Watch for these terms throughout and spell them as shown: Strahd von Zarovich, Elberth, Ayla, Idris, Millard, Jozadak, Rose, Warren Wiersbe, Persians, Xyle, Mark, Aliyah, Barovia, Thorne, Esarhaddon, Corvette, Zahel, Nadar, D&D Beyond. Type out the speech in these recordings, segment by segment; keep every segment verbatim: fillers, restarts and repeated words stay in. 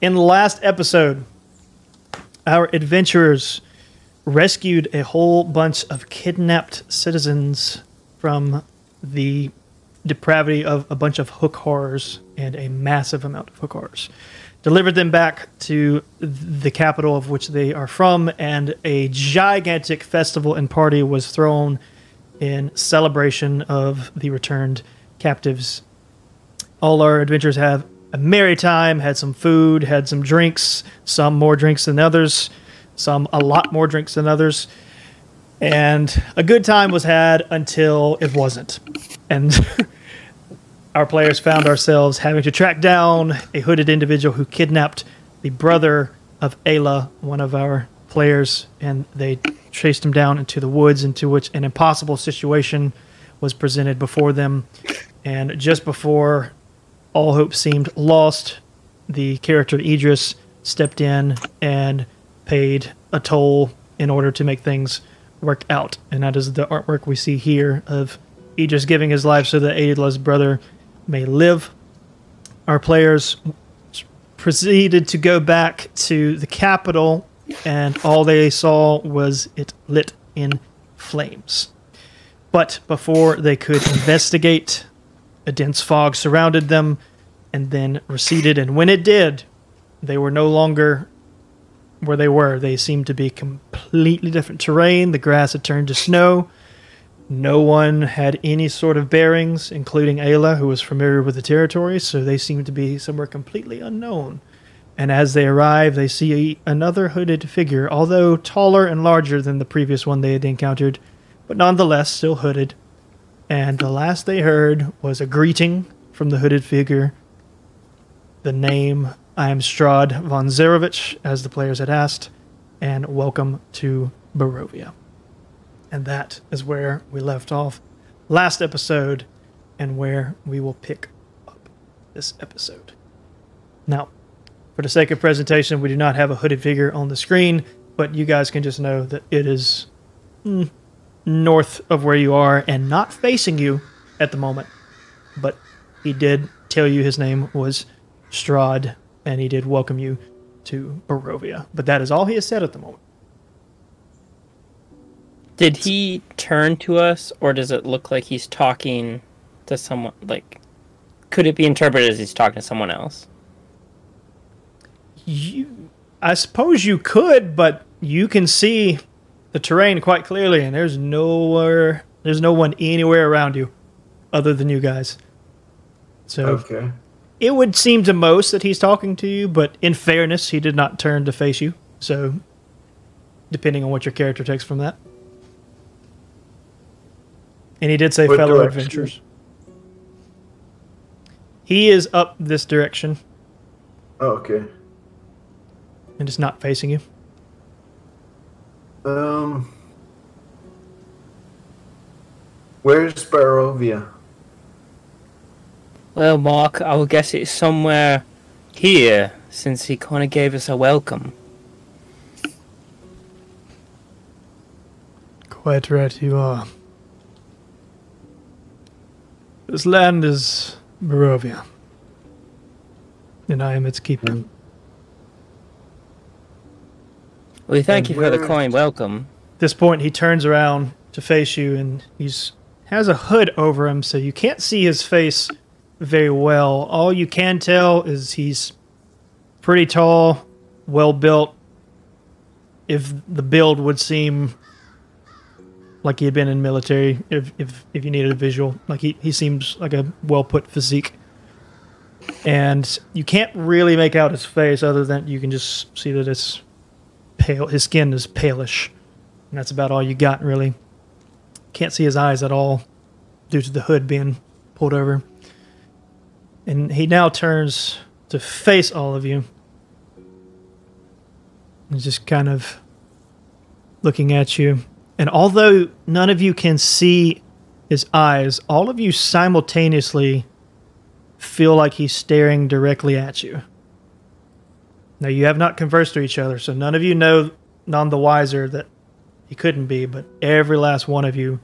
In the last episode, our adventurers rescued a whole bunch of kidnapped citizens from the depravity of a bunch of hook horrors and a massive amount of hook horrors. Delivered them back to the capital of which they are from, and a gigantic festival and party was thrown in celebration of the returned captives. All our adventurers have a merry time, had some food, had some drinks, some more drinks than others, some a lot more drinks than others, and a good time was had until it wasn't. And our players found ourselves having to track down a hooded individual who kidnapped the brother of Ayla, one of our players, and they chased him down into the woods, into which an impossible situation was presented before them. And just before all hope seemed lost, the character Idris stepped in and paid a toll in order to make things work out. And that is the artwork we see here of Idris giving his life so that Ayla's brother may live. Our players proceeded to go back to the capital, and all they saw was it lit in flames. But before they could investigate, a dense fog surrounded them and then receded, and when it did, they were no longer where they were. They seemed to be completely different terrain. The grass had turned to snow. No one had any sort of bearings, including Ayla, who was familiar with the territory, so they seemed to be somewhere completely unknown. And as they arrive, they see another hooded figure, although taller and larger than the previous one they had encountered, but nonetheless still hooded. And the last they heard was a greeting from the hooded figure. The name, I am Strahd von Zarovich, as the players had asked, and welcome to Barovia. And that is where we left off last episode, and where we will pick up this episode. Now, for the sake of presentation, we do not have a hooded figure on the screen, but you guys can just know that it is... Mm, north of where you are and not facing you at the moment. But he did tell you his name was Strahd, and he did welcome you to Barovia. But that is all he has said at the moment. Did he turn to us, or does it look like he's talking to someone? Like, could it be interpreted as he's talking to someone else? You, I suppose you could, but you can see the terrain quite clearly, and there's nowhere, there's no one anywhere around you other than you guys. So okay. It would seem to most that he's talking to you, but in fairness, he did not turn to face you. So depending on what your character takes from that. And he did say what fellow direction? Adventurers. He is up this direction. Oh, okay. And it's not facing you. Um, where's Barovia? Well, Mark, I would guess it's somewhere here, since he kind of gave us a welcome. Quite right you are. This land is Barovia, and I am its keeper. Mm. Well, thank you for the kind welcome. At this point, he turns around to face you, and he's has a hood over him, so you can't see his face very well. All you can tell is he's pretty tall, well-built, if the build would seem like he had been in military, if if, if you needed a visual. Like he, he seems like a well-put physique. And you can't really make out his face, other than you can just see that it's... pale. His skin is palish, and that's about all you got, really. Can't see his eyes at all due to the hood being pulled over. And he now turns to face all of you. He's just kind of looking at you. And although none of you can see his eyes, all of you simultaneously feel like he's staring directly at you. Now, you have not conversed to each other, so none of you know, none the wiser that he couldn't be, but every last one of you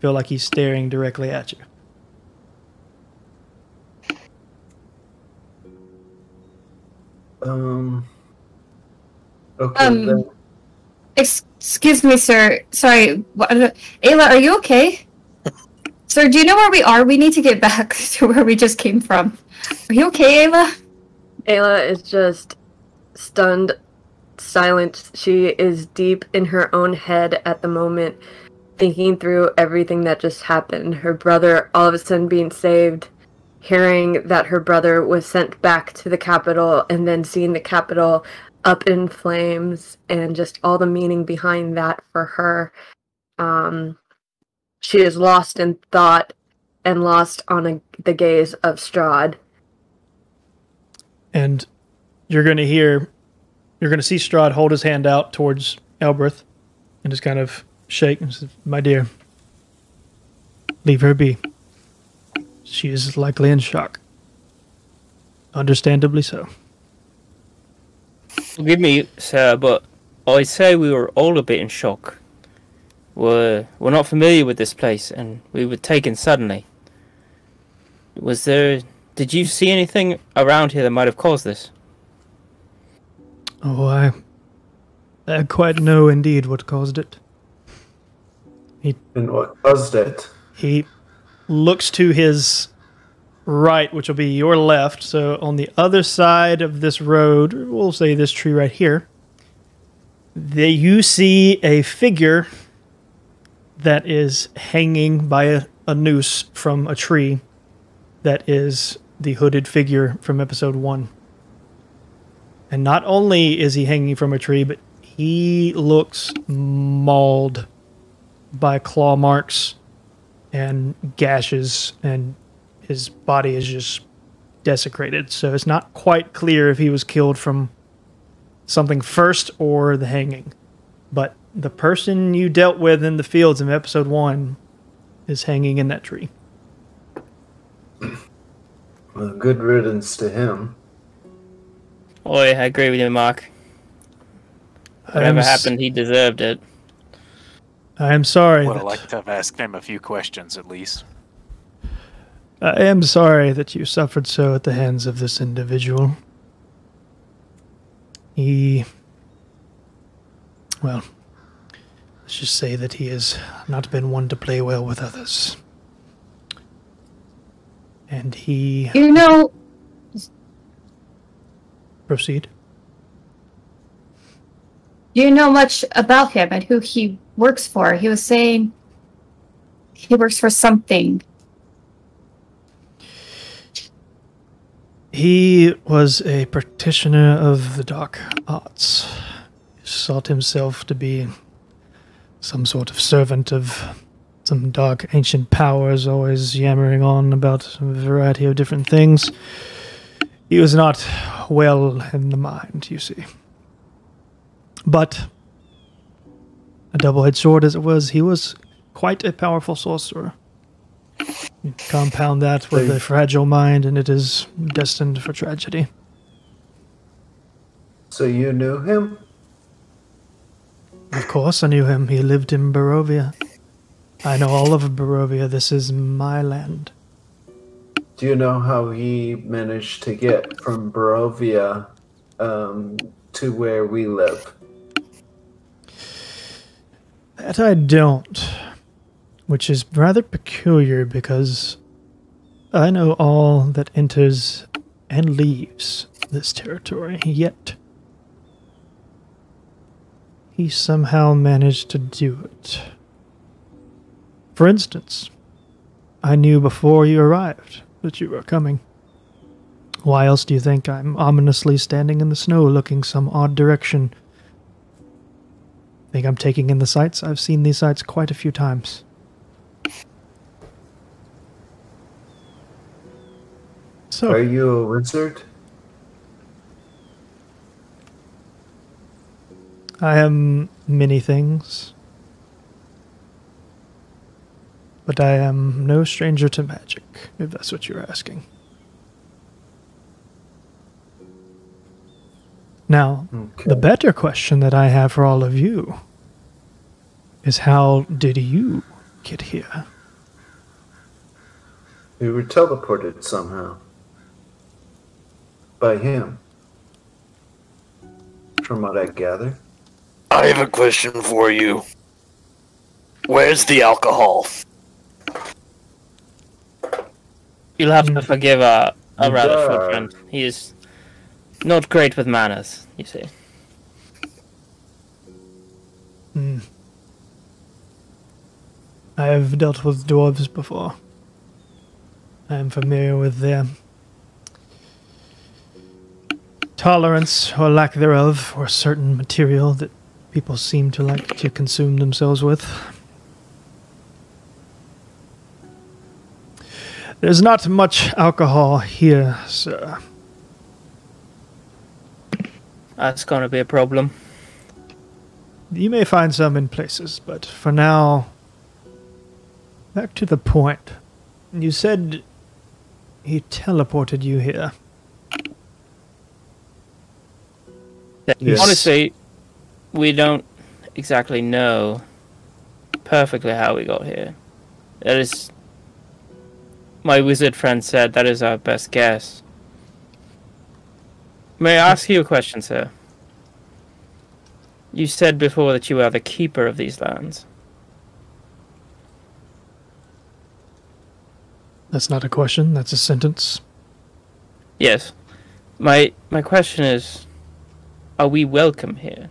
feel like he's staring directly at you. Um. Okay. Um, then. Excuse me, sir. Sorry. What, Ayla, are you okay? Sir, do you know where we are? We need to get back to where we just came from. Are you okay, Ayla? Ayla is just stunned, silent. She is deep in her own head at the moment, thinking through everything that just happened. Her brother all of a sudden being saved, hearing that her brother was sent back to the capital, and then seeing the capital up in flames, and just all the meaning behind that for her. Um, she is lost in thought and lost on a, the gaze of Strahd. And you're going to hear, you're going to see Strahd hold his hand out towards Elberth and just kind of shake and say, "My dear, leave her be. She is likely in shock. Understandably so." "Forgive me, sir, but I say we were all a bit in shock. We're, we're not familiar with this place, and we were taken suddenly. Was there... Did you see anything around here that might have caused this?" "Oh, I... I quite know indeed what caused it." He, and what caused it? He looks to his... right, which will be your left. So on the other side of this road, we'll say this tree right here, there you see a figure that is hanging by a, a noose from a tree. That is the hooded figure from episode one. And not only is he hanging from a tree, but he looks mauled by claw marks and gashes, and his body is just desecrated, so it's not quite clear if he was killed from something first or the hanging. But the person you dealt with in the fields in episode one is hanging in that tree. Well, good riddance to him. Oh, yeah, I agree with you, Mark. Whatever happened, he deserved it. I am sorry. Would have liked to have asked him a few questions, at least. I am sorry that you suffered so at the hands of this individual. He... Well, let's just say that he has not been one to play well with others. And he... You know... Proceed. You know much about him and who he works for. He was saying he works for something. He was a practitioner of the dark arts. He sought himself to be some sort of servant of some dark ancient powers, always yammering on about a variety of different things. He was not well in the mind, you see. But, a double-edged sword as it was, he was quite a powerful sorcerer. You compound that with a fragile mind, and it is destined for tragedy. So you knew him? Of course I knew him. He lived in Barovia. I know all of Barovia. This is my land. Do you know how he managed to get from Barovia um, to where we live? That I don't. Which is rather peculiar, because I know all that enters and leaves this territory, yet he somehow managed to do it. For instance, I knew before you arrived that you were coming. Why else do you think I'm ominously standing in the snow looking some odd direction? I think I'm taking in the sights. I've seen these sights quite a few times. So, are you a wizard? I am many things, but I am no stranger to magic, if that's what you're asking. Now, okay. The better question that I have for all of you is, how did you get here? We were teleported somehow. By him. from what I gather. I have a question for you. Where's the alcohol? You'll have to forgive a, a rather short friend. He is not great with manners, you see. Hmm. I have dealt with dwarves before. I am familiar with their tolerance, or lack thereof, for certain material that people seem to like to consume themselves with. There's not much alcohol here, sir. That's gonna be a problem. You may find some in places, but for now... Back to the point. You said he teleported you here. Yes. Honestly, we don't exactly know perfectly how we got here. That is... My wizard friend said that is our best guess. May I ask you a question, sir? You said before that you are the keeper of these lands. That's not a question, that's a sentence. Yes. My my question is, are we welcome here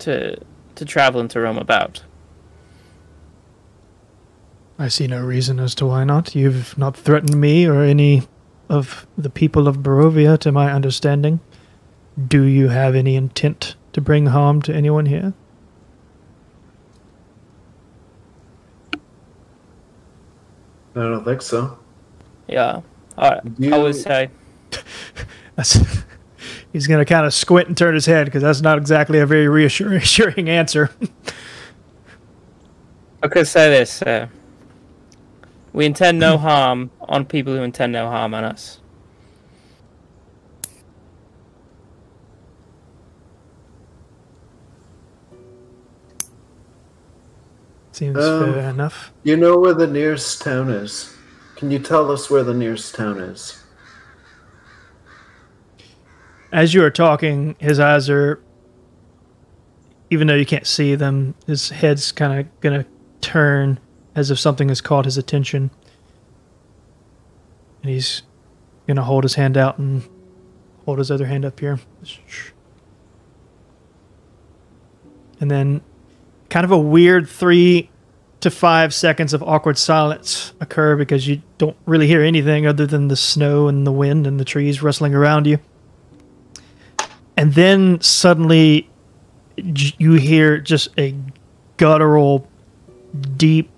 to to travel and to roam about? I see no reason as to why not. You've not threatened me or any of the people of Barovia, to my understanding. Do you have any intent to bring harm to anyone here? I don't think so. Yeah. Alright, you... I would say... that's... He's going to kind of squint and turn his head, because that's not exactly a very reassuring answer. I could say this, uh, we intend no harm on people who intend no harm on us. Seems um, fair enough. You know where the nearest town is. Can you tell us where the nearest town is? As you are talking, his eyes are, even though you can't see them, his head's kind of going to turn as if something has caught his attention. And he's going to hold his hand out and hold his other hand up here. And then kind of a weird three to five seconds of awkward silence occur, because you don't really hear anything other than the snow and the wind and the trees rustling around you. And then suddenly you hear just a guttural, deep,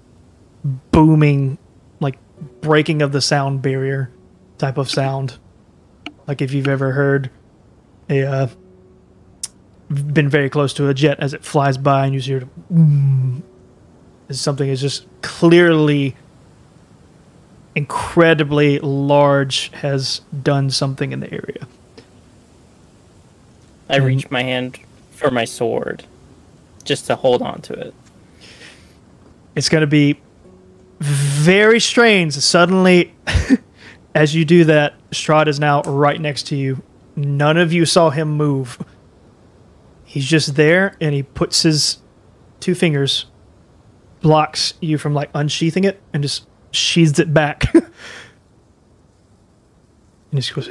booming, like breaking of the sound barrier type of sound. Like if you've ever heard a, uh, been very close to a jet as it flies by and you hear mm, something is just clearly incredibly large has done something in the area. I reach my hand for my sword, just to hold on to it. It's going to be very strange. Suddenly, as you do that, Strahd is now right next to you. None of you saw him move. He's just there, and he puts his two fingers, blocks you from like unsheathing it, and just sheathes it back. And he goes,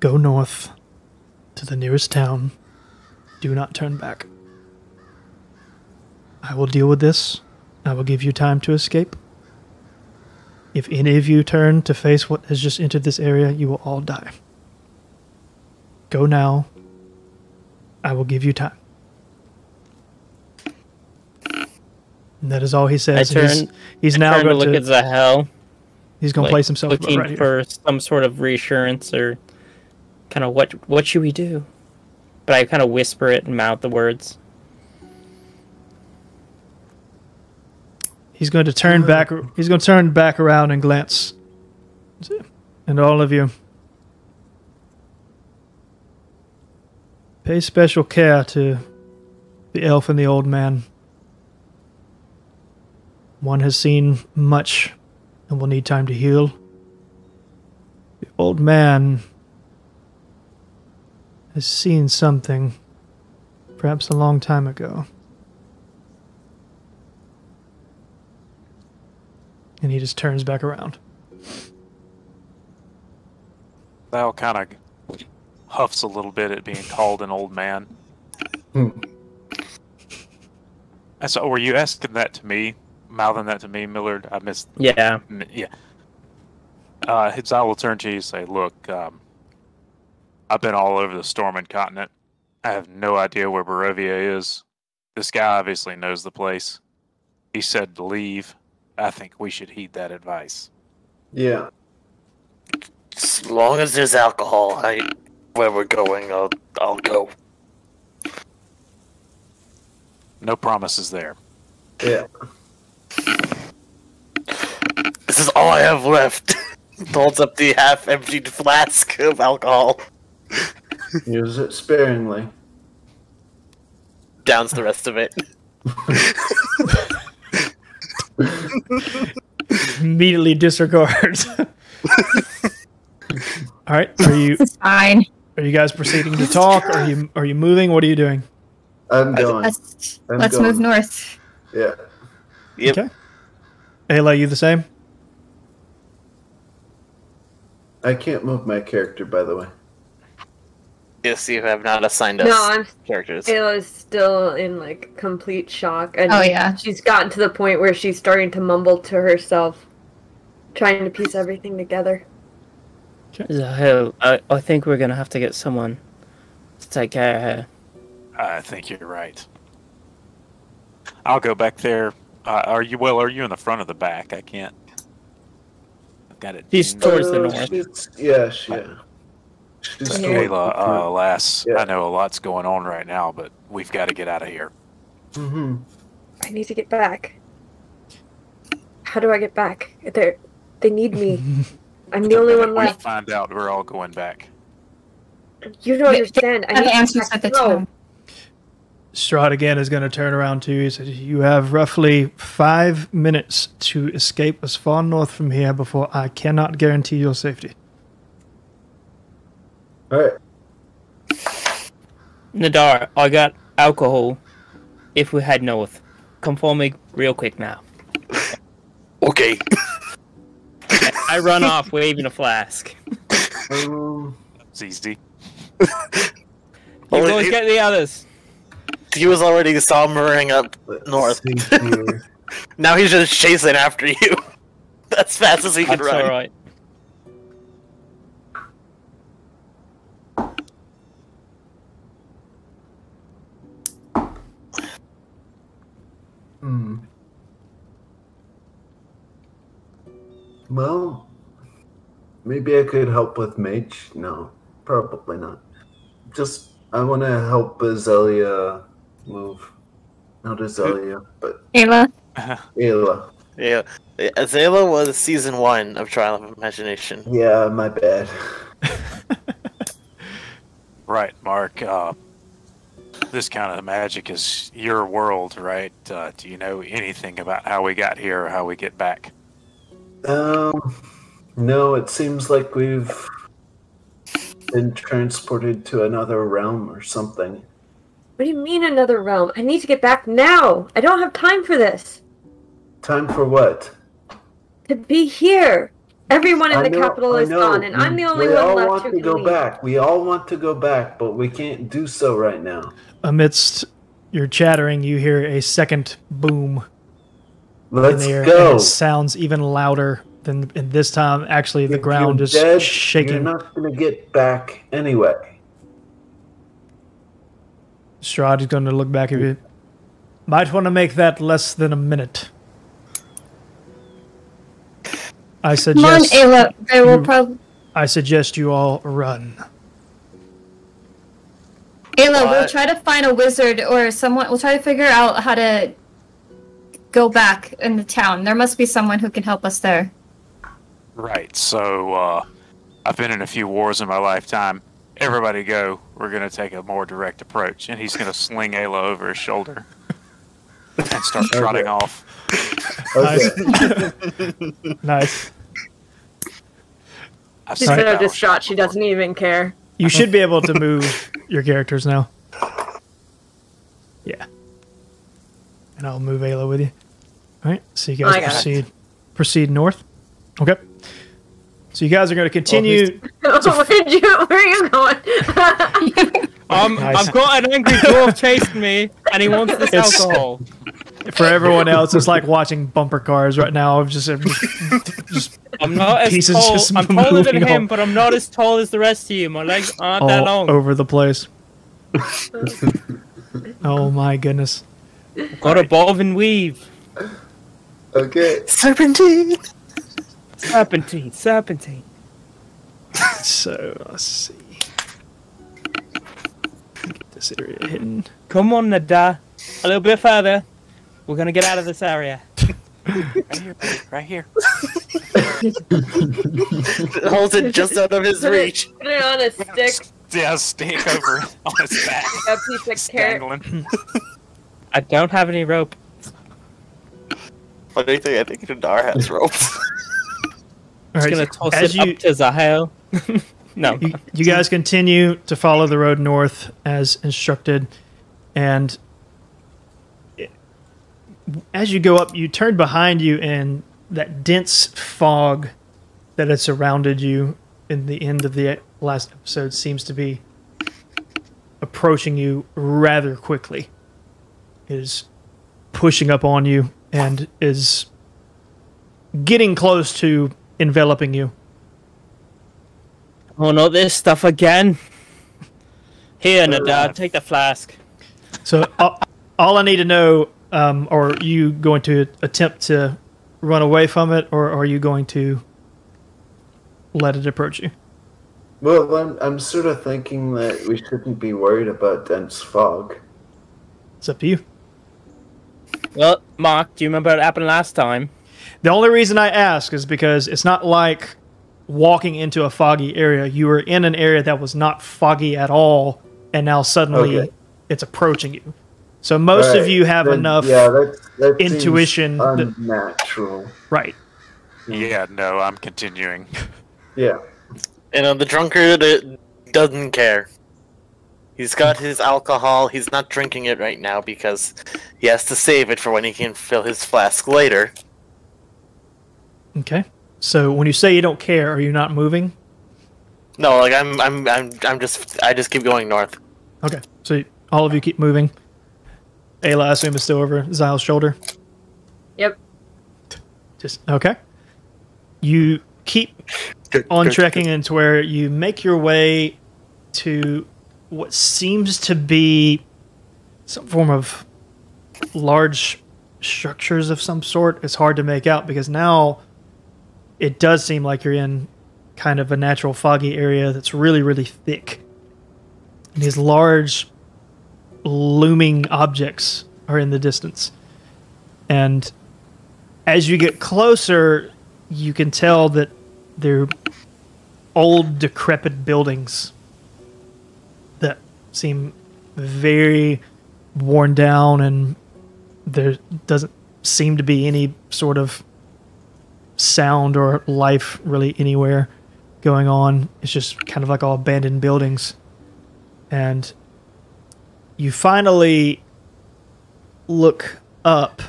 "Go north to the nearest town. Do not turn back. I will deal with this. I will give you time to escape. If any of you turn to face what has just entered this area, you will all die. Go now. I will give you time." And that is all he says. I turn, he's he's I now turn going to look to, at Zahel. He's going like, to place himself looking right for here. Some sort of reassurance or. Kind of what what should we do? But I kind of whisper it and mouth the words. He's going to turn uh, back. He's going to turn back around and glance, and all of you pay special care to the elf and the old man. One has seen much and will need time to heal. The old man has seen something, perhaps a long time ago. And he just turns back around. Thou kind of huffs a little bit at being called an old man. Hmm. So, were you asking that to me? Mouthing that to me, Millard? I missed... Yeah. Yeah. Uh, Xyle will turn to you and say, look, um, I've been all over the Storming Continent. I have no idea where Barovia is. This guy obviously knows the place. He said to leave. I think we should heed that advice. Yeah. As long as there's alcohol, I, where we're going, I'll, I'll go. No promises there. Yeah. This is all I have left. Holds up the half-emptied flask of alcohol. Use it sparingly. Downs the rest of it. Immediately disregards. Alright, are you it's fine. Are you guys proceeding to talk? Are you are you moving? What are you doing? I'm going. Let's, I'm let's going. move north. Yeah. Yep. Okay. Ayla, you the same? I can't move my character, by the way. Yes, you have not assigned us no, I'm, characters. Ayla's still in, like, complete shock. And oh, yeah. She's gotten to the point where she's starting to mumble to herself, trying to piece everything together. Zahel, I, I think we're going to have to get someone to take care of her. I think you're right. I'll go back there. Uh, are you, well, are you in the front or the back? I can't. I've got it. She's towards the north. Yeah, yeah. So, Ayla, uh, alas, yeah. I know a lot's going on right now, but we've got to get out of here. Mm-hmm. I need to get back. How do I get back? They're, they need me. I'm the only one left. We find out we're all going back. You don't understand. I have answers at the time. Strahd again is going to turn around to you. He says, you have roughly five minutes to escape as far north from here before I cannot guarantee your safety. Alright. Nadar, I got alcohol if we head north. Come for me real quick now. Okay. I run off waving a flask. Um, That's easy. You always get the others. He was already sombering up north. Now he's just chasing after you. As fast as he can run. That's alright. Hmm. Well, maybe I could help with Mage. No, probably not. Just, I want to help Azalea move. Not Azalea, but... Ayla. Ayla. Yeah. Azalea was season one of Trial of Imagination. Yeah, my bad. Right, Mark. Uh, this kind of magic is your world, right? Uh, do you know anything about how we got here or how we get back? Um, no, it seems like we've been transported to another realm or something. What do you mean another realm? I need to get back now. I don't have time for this. Time for what? To be here. Everyone in I the know, capital is gone, and I'm the only we one left who can We all want to go leave. back. We all want to go back, but we can't do so right now. Amidst your chattering, you hear a second boom. Let's in go. And it sounds even louder than and this time. Actually, if the ground is dead, shaking. You're not going to get back anyway. Strahd is going to look back at you. Might want to make that less than a minute. I suggest. Come on, Ayla. I will probably. I suggest you all run. Ayla, what? We'll try to find a wizard or someone. We'll try to figure out how to go back in the town. There must be someone who can help us there. Right. So uh, I've been in a few wars in my lifetime. Everybody, go. We're going to take a more direct approach, and he's going to sling Ayla over his shoulder and start trotting okay. off. Okay. Nice. Nice. She's so right. distraught. She doesn't even care. You should be able to move your characters now. Yeah. And I'll move Ayla with you. All right. So you guys proceed, proceed north. Okay. So you guys are going to continue. Oh, to where'd you, where are you going? um, nice. I've got an angry dwarf chasing me, and he wants this it's, alcohol. For everyone else, it's like watching bumper cars right now. I'm just, I'm just I'm not as tall. I'm taller than him, on. but I'm not as tall as the rest of you. My legs aren't All that long. Over the place. Oh my goodness! I've got a bob and weave. Okay. Serpentine. Serpentine. Serpentine. So let's see. This area hidden. Come on, Nadar. A little bit further. We're gonna get out of this area. Right here, right here. Holds it just out of his reach. Put it on a stick. Yeah, a stick over on his back. A piece of carrot. I don't have any rope. Funny thing, I think Nadar has rope. I'm just gonna toss it up to Zahel. No. You, you guys continue to follow the road north as instructed, and as you go up, you turn behind you, and that dense fog that had surrounded you in the end of the last episode seems to be approaching you rather quickly. It is pushing up on you and is getting close to enveloping you. Oh, not this stuff again. Here, Nadar, take the flask. So all, all I need to know... Um, are you going to attempt to run away from it, or are you going to let it approach you? Well, I'm, I'm sort of thinking that we shouldn't be worried about dense fog. It's up to you. Well, Mark, do you remember what happened last time? The only reason I ask is because it's not like walking into a foggy area. You were in an area that was not foggy at all, and now suddenly okay. it's approaching you. So most right. of you have then, enough yeah, that, that intuition. Unnatural. That, right. Yeah, no, I'm continuing. Yeah. You know, the drunkard doesn't care. He's got his alcohol. He's not drinking it right now because he has to save it for when he can fill his flask later. Okay. So when you say you don't care, are you not moving? No, like I'm, I'm, I'm, I'm just, I just keep going north. Okay. So all of you keep moving. Ayla, I assume, is still over Zyle's shoulder. Yep. Just okay. You keep on trekking into where you make your way to what seems to be some form of large structures of some sort. It's hard to make out because now it does seem like you're in kind of a natural foggy area that's really, really thick. And these large looming objects are in the distance, and as you get closer you can tell that they're old decrepit buildings that seem very worn down, and there doesn't seem to be any sort of sound or life really anywhere going on. It's just kind of like all abandoned buildings, and you finally look up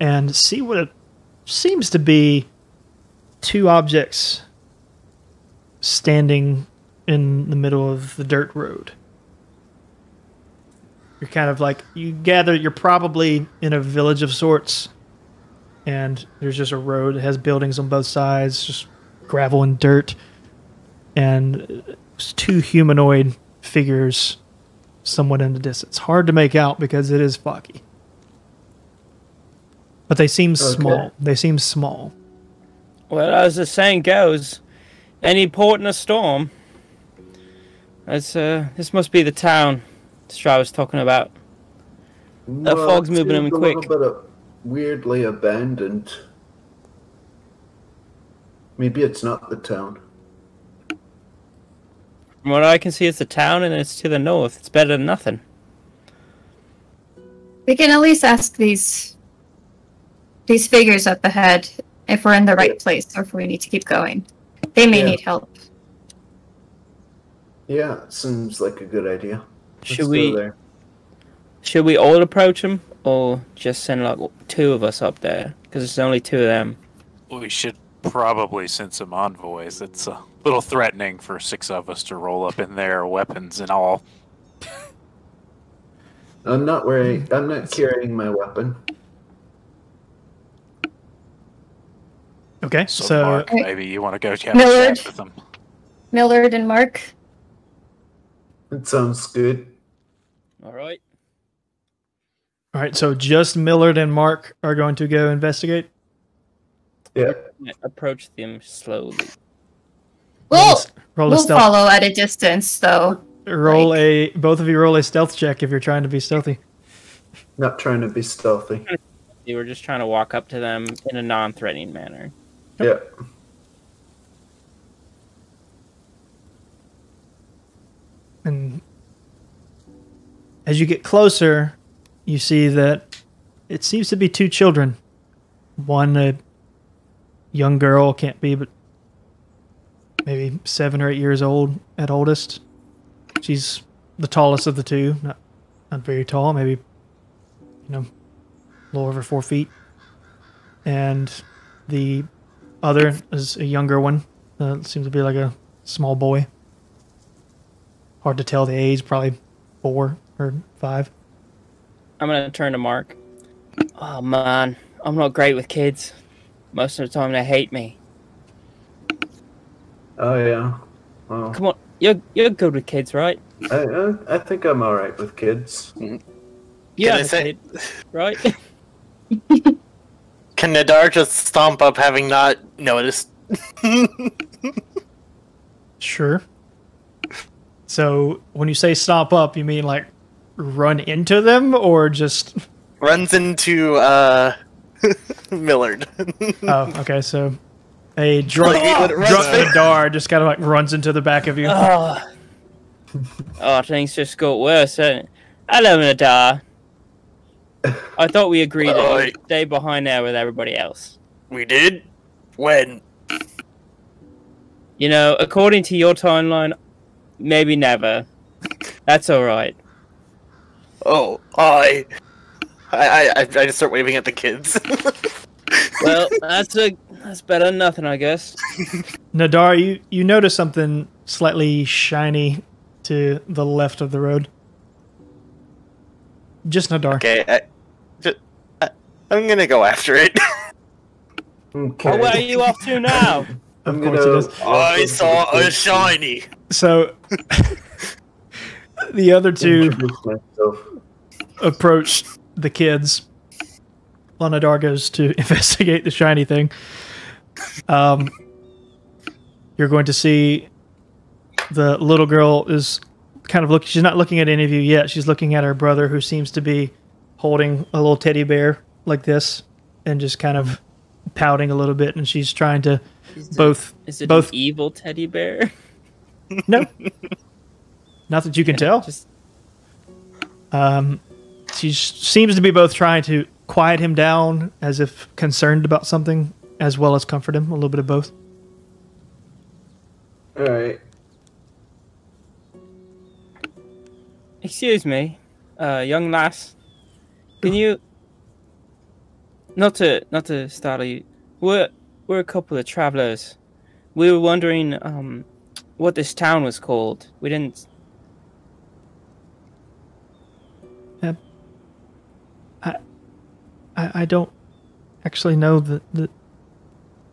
and see what it seems to be two objects standing in the middle of the dirt road. You're kind of like, you gather you're probably in a village of sorts, and there's just a road that has buildings on both sides, just gravel and dirt, and it's two humanoid figures somewhat in the distance. Hard to make out because it is foggy. But they seem okay. small. They seem small. Well, as the saying goes, any port in a storm. That's, uh, this must be the town Strahd was talking about. Well, that fog's moving in quick. It's a little bit weirdly abandoned. Maybe it's not the town. From what I can see, it's a town, and it's to the north. It's better than nothing. We can at least ask these these figures up ahead if we're in the right place, or if we need to keep going. They may yeah. need help. Yeah, it seems like a good idea. Let's should we? There. Should we all approach him, or just send like two of us up there? Because it's only two of them. We should probably send some envoys. It's a little threatening for six of us to roll up in there, weapons and all. I'm not wearing. I'm not carrying my weapon. Okay, so, so Mark, right. Maybe you want to go chat with them. Millard and Mark. That sounds good. All right. All right, so just Millard and Mark are going to go investigate? Yeah. Approach them slowly. Well, roll we'll stealth. Follow at a distance, though. Roll like, a... Both of you roll a stealth check if you're trying to be stealthy. Not trying to be stealthy. You were just trying to walk up to them in a non-threatening manner. Yeah. And as you get closer... You see that it seems to be two children. One, a young girl, can't be, but maybe seven or eight years old at oldest. She's the tallest of the two, not, not very tall, maybe, you know, a little over four feet. And the other is a younger one. Uh, seems to be like a small boy. Hard to tell the age, probably four or five. I'm going to turn to Mark. Oh, man. I'm not great with kids. Most of the time, they hate me. Oh, yeah. Well, come on. You're, you're good with kids, right? I, I, I think I'm all right with kids. Yeah, I say, right? Can Nadar just stomp up having not noticed? Sure. So, when you say stomp up, you mean like run into them, or just... Runs into, uh... Millard. Oh, okay, so... A drunk Nadar just kind of, like, runs into the back of you. Oh, oh things just got worse. Huh? Hello, Nadar. I thought we agreed uh, that we'd stay behind there with everybody else. We did? When? You know, according to your timeline, maybe never. That's alright. Oh, I, I, I, I just start waving at the kids. Well, that's a that's better than nothing, I guess. Nadar, you you notice something slightly shiny to the left of the road. Just Nadar. Okay, I, just, I, I'm gonna go after it. Okay. Oh, where are you off to now? of I'm course gonna, it is. I saw a shiny. So. The other two approach the kids. Nadar goes to investigate the shiny thing. Um, you're going to see the little girl is kind of looking. She's not looking at any of you yet. She's looking at her brother, who seems to be holding a little teddy bear like this and just kind of pouting a little bit. And she's trying to is both. It, is it both an evil teddy bear? No. Not that you can tell. Just... Um, she seems to be both trying to quiet him down as if concerned about something, as well as comfort him, a little bit of both. All right. Excuse me, uh, young lass. Can you... Not to not to startle you. We're, we're a couple of travelers. We were wondering um, what this town was called. We didn't... I, I don't actually know the, the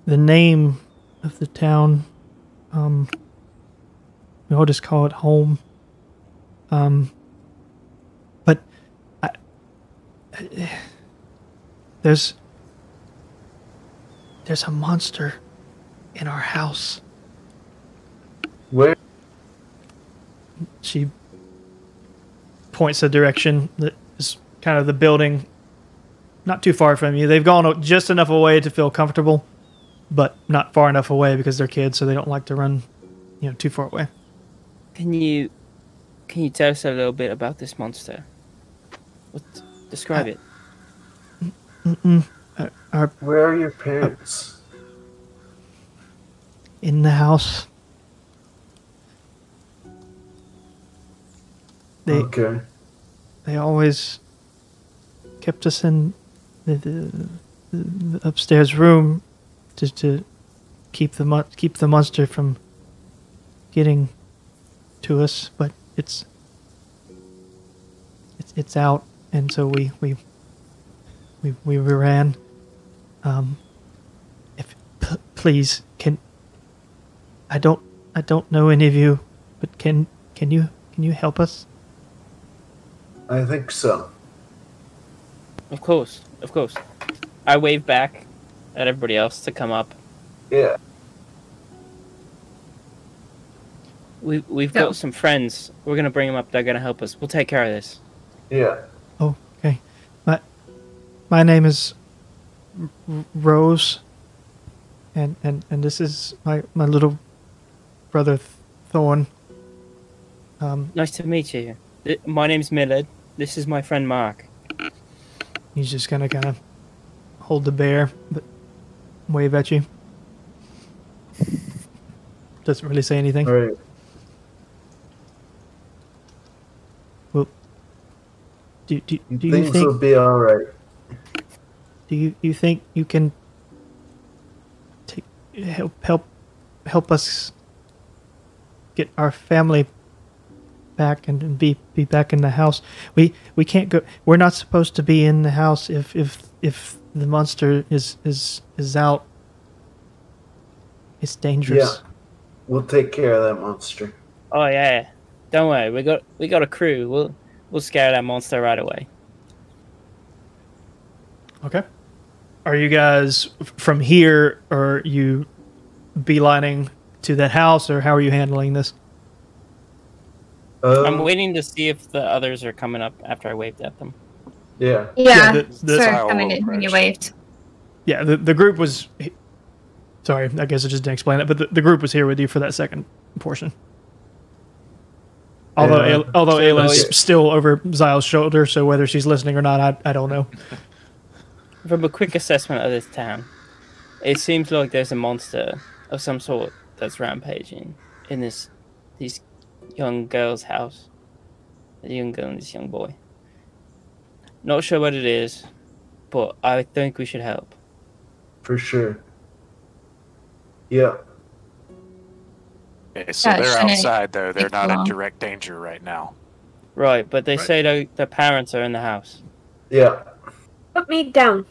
the name of the town. Um, we all just call it home. Um, but I, I, there's there's a monster in our house. Where? She points a direction that is kind of the building. Not too far from you. They've gone just enough away to feel comfortable, but not far enough away because they're kids, so they don't like to run, you know, too far away. Can you, can you tell us a little bit about this monster? What, describe uh, it. Mm-mm. Our, our, Where are your parents? Our, in the house. They, okay. They always kept us in the, the, the upstairs room to to keep the keep the monster from getting to us, but it's it's it's out, and so we we we we ran. Um, if p please can I don't I don't know any of you, but can can you can you help us? I think so. Of course, of course. I wave back at everybody else to come up. Yeah. We we've yeah. got some friends. We're gonna bring them up. They're gonna help us. We'll take care of this. Yeah. Oh, okay. My my name is Rose, and and and this is my my little brother Thorne. Um, nice to meet you. My name's Millard. This is my friend Mark. He's just gonna kind of hold the bear, but wave at you. Doesn't really say anything. All right. Well, do do do you think things will be all right? Do you you think you can take help help help us get our family back and, and be be back in the house? We we can't go. We're not supposed to be in the house if if if the monster is is is out. It's dangerous. Yeah, we'll take care of that monster. Oh yeah, don't worry. We got we got a crew. We'll we'll scare that monster right away. Okay. Are you guys from here? Are you beelining to that house, or how are you handling this? Um, I'm waiting to see if the others are coming up after I waved at them. Yeah. Yeah, yeah the, the, sorry, coming in when you waved. Yeah, the, the group was... Sorry, I guess I just didn't explain it, but the, the group was here with you for that second portion. Although yeah. Ayla, although Ayla's yeah. still over Xyle's shoulder, so whether she's listening or not, I, I don't know. From a quick assessment of this town, it seems like there's a monster of some sort that's rampaging in this... these young girl's house. The young girl and this young boy. Not sure what it is, but I think we should help. For sure. Yeah. Okay, so yeah, they're outside, though. They're not in direct danger right now. Right, but they right. say their, their parents are in the house. Yeah. Put me down.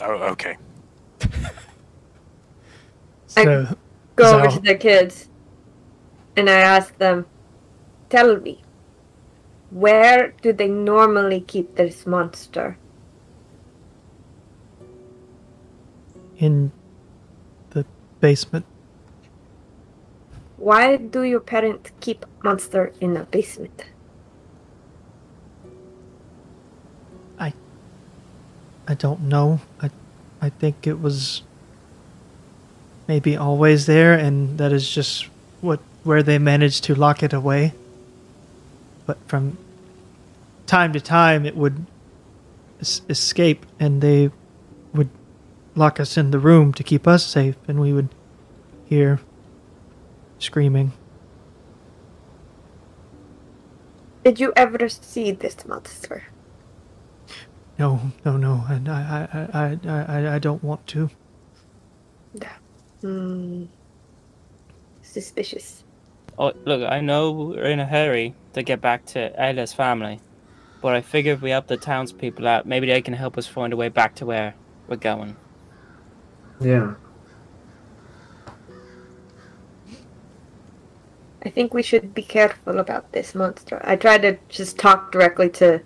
Uh, okay. So, I go so. over to the kids. And I asked them, tell me, where do they normally keep this monster? In the basement. Why do your parents keep monster in a basement? I I don't know. I I think it was maybe always there, and that is just what where they managed to lock it away. But from time to time it would es escape, and they would lock us in the room to keep us safe, and we would hear screaming. Did you ever see this monster? No, no, no, and I, I, I, I, I don't want to. Yeah. Mm. Suspicious. Oh, look, I know we're in a hurry to get back to Ayla's family, but I figure if we help the townspeople out, maybe they can help us find a way back to where we're going. Yeah. I think we should be careful about this monster. I tried to just talk directly to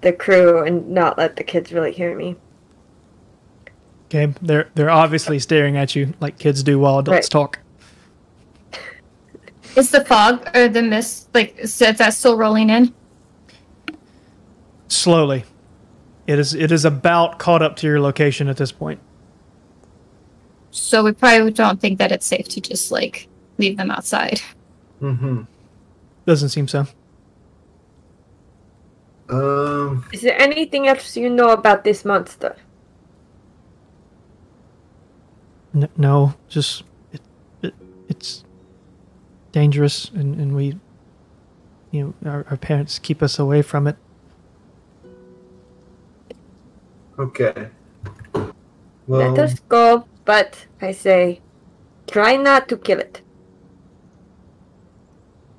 the crew and not let the kids really hear me. Okay, they're, they're obviously staring at you like kids do while adults right. talk. Is the fog or the mist, like, is that still rolling in? Slowly. It is It is about caught up to your location at this point. So we probably don't think that it's safe to just, like, leave them outside. Mm-hmm. Doesn't seem so. Um. Is there anything else you know about this monster? N no, just... It, it, it's... dangerous, and, and we you know, our, our parents keep us away from it. Okay. Well, let us go, but I say, try not to kill it.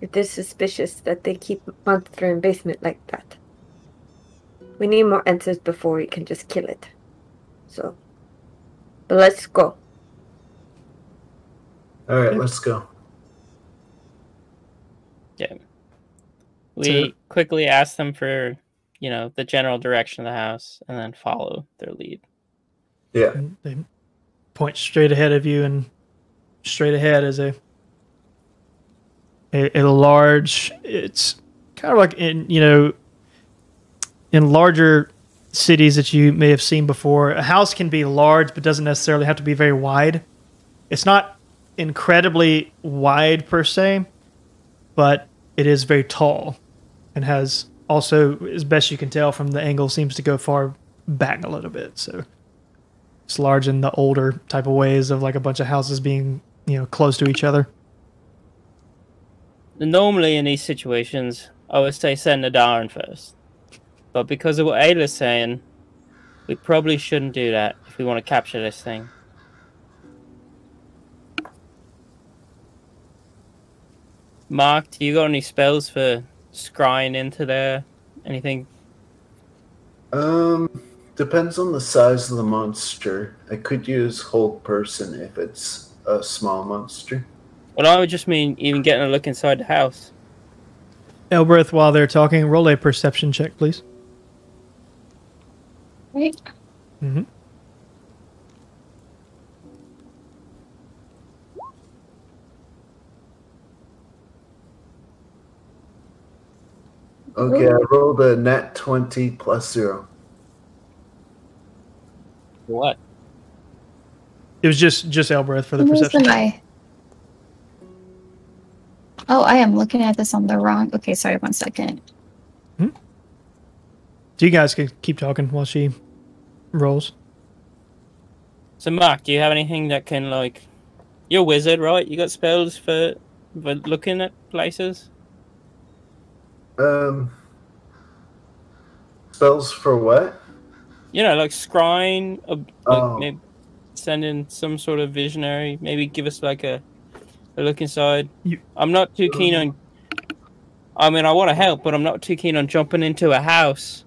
It is suspicious that they keep monster in basement like that. We need more answers before we can just kill it. So, but let's go. All right, let's go. Yeah. We quickly ask them for, you know, the general direction of the house and then follow their lead. Yeah. And they point straight ahead of you, and straight ahead is a a, a large, it's kind of like in, you know, in larger cities that you may have seen before, a house can be large but doesn't necessarily have to be very wide. It's not incredibly wide per se, but it is very tall and has also, as best you can tell from the angle, seems to go far back a little bit. So it's large in the older type of ways of like a bunch of houses being, you know, close to each other. Normally in these situations, I would say send Nadar in first. But because of what Ayla's saying, we probably shouldn't do that if we want to capture this thing. Mark, do you got any spells for scrying into there? Anything? Um, depends on the size of the monster. I could use whole person if it's a small monster. Well, I would just mean even getting a look inside the house. Elberth, while they're talking, roll a perception check, please. Right. Mm-hmm. Okay, I rolled a nat twenty plus zero. What? It was just just Elberth for the perception. I... Oh, I am looking at this on the wrong. Okay, sorry, one second. Hmm? So you guys can keep talking while she rolls. So, Mark, do you have anything that can, like, you're a wizard, right? You got spells for for looking at places. Um, spells for what? You know, like scrying, uh, like oh. Maybe sending some sort of visionary. Maybe give us like a, a look inside. You, I'm not too keen on. I mean, I want to help, but I'm not too keen on jumping into a house.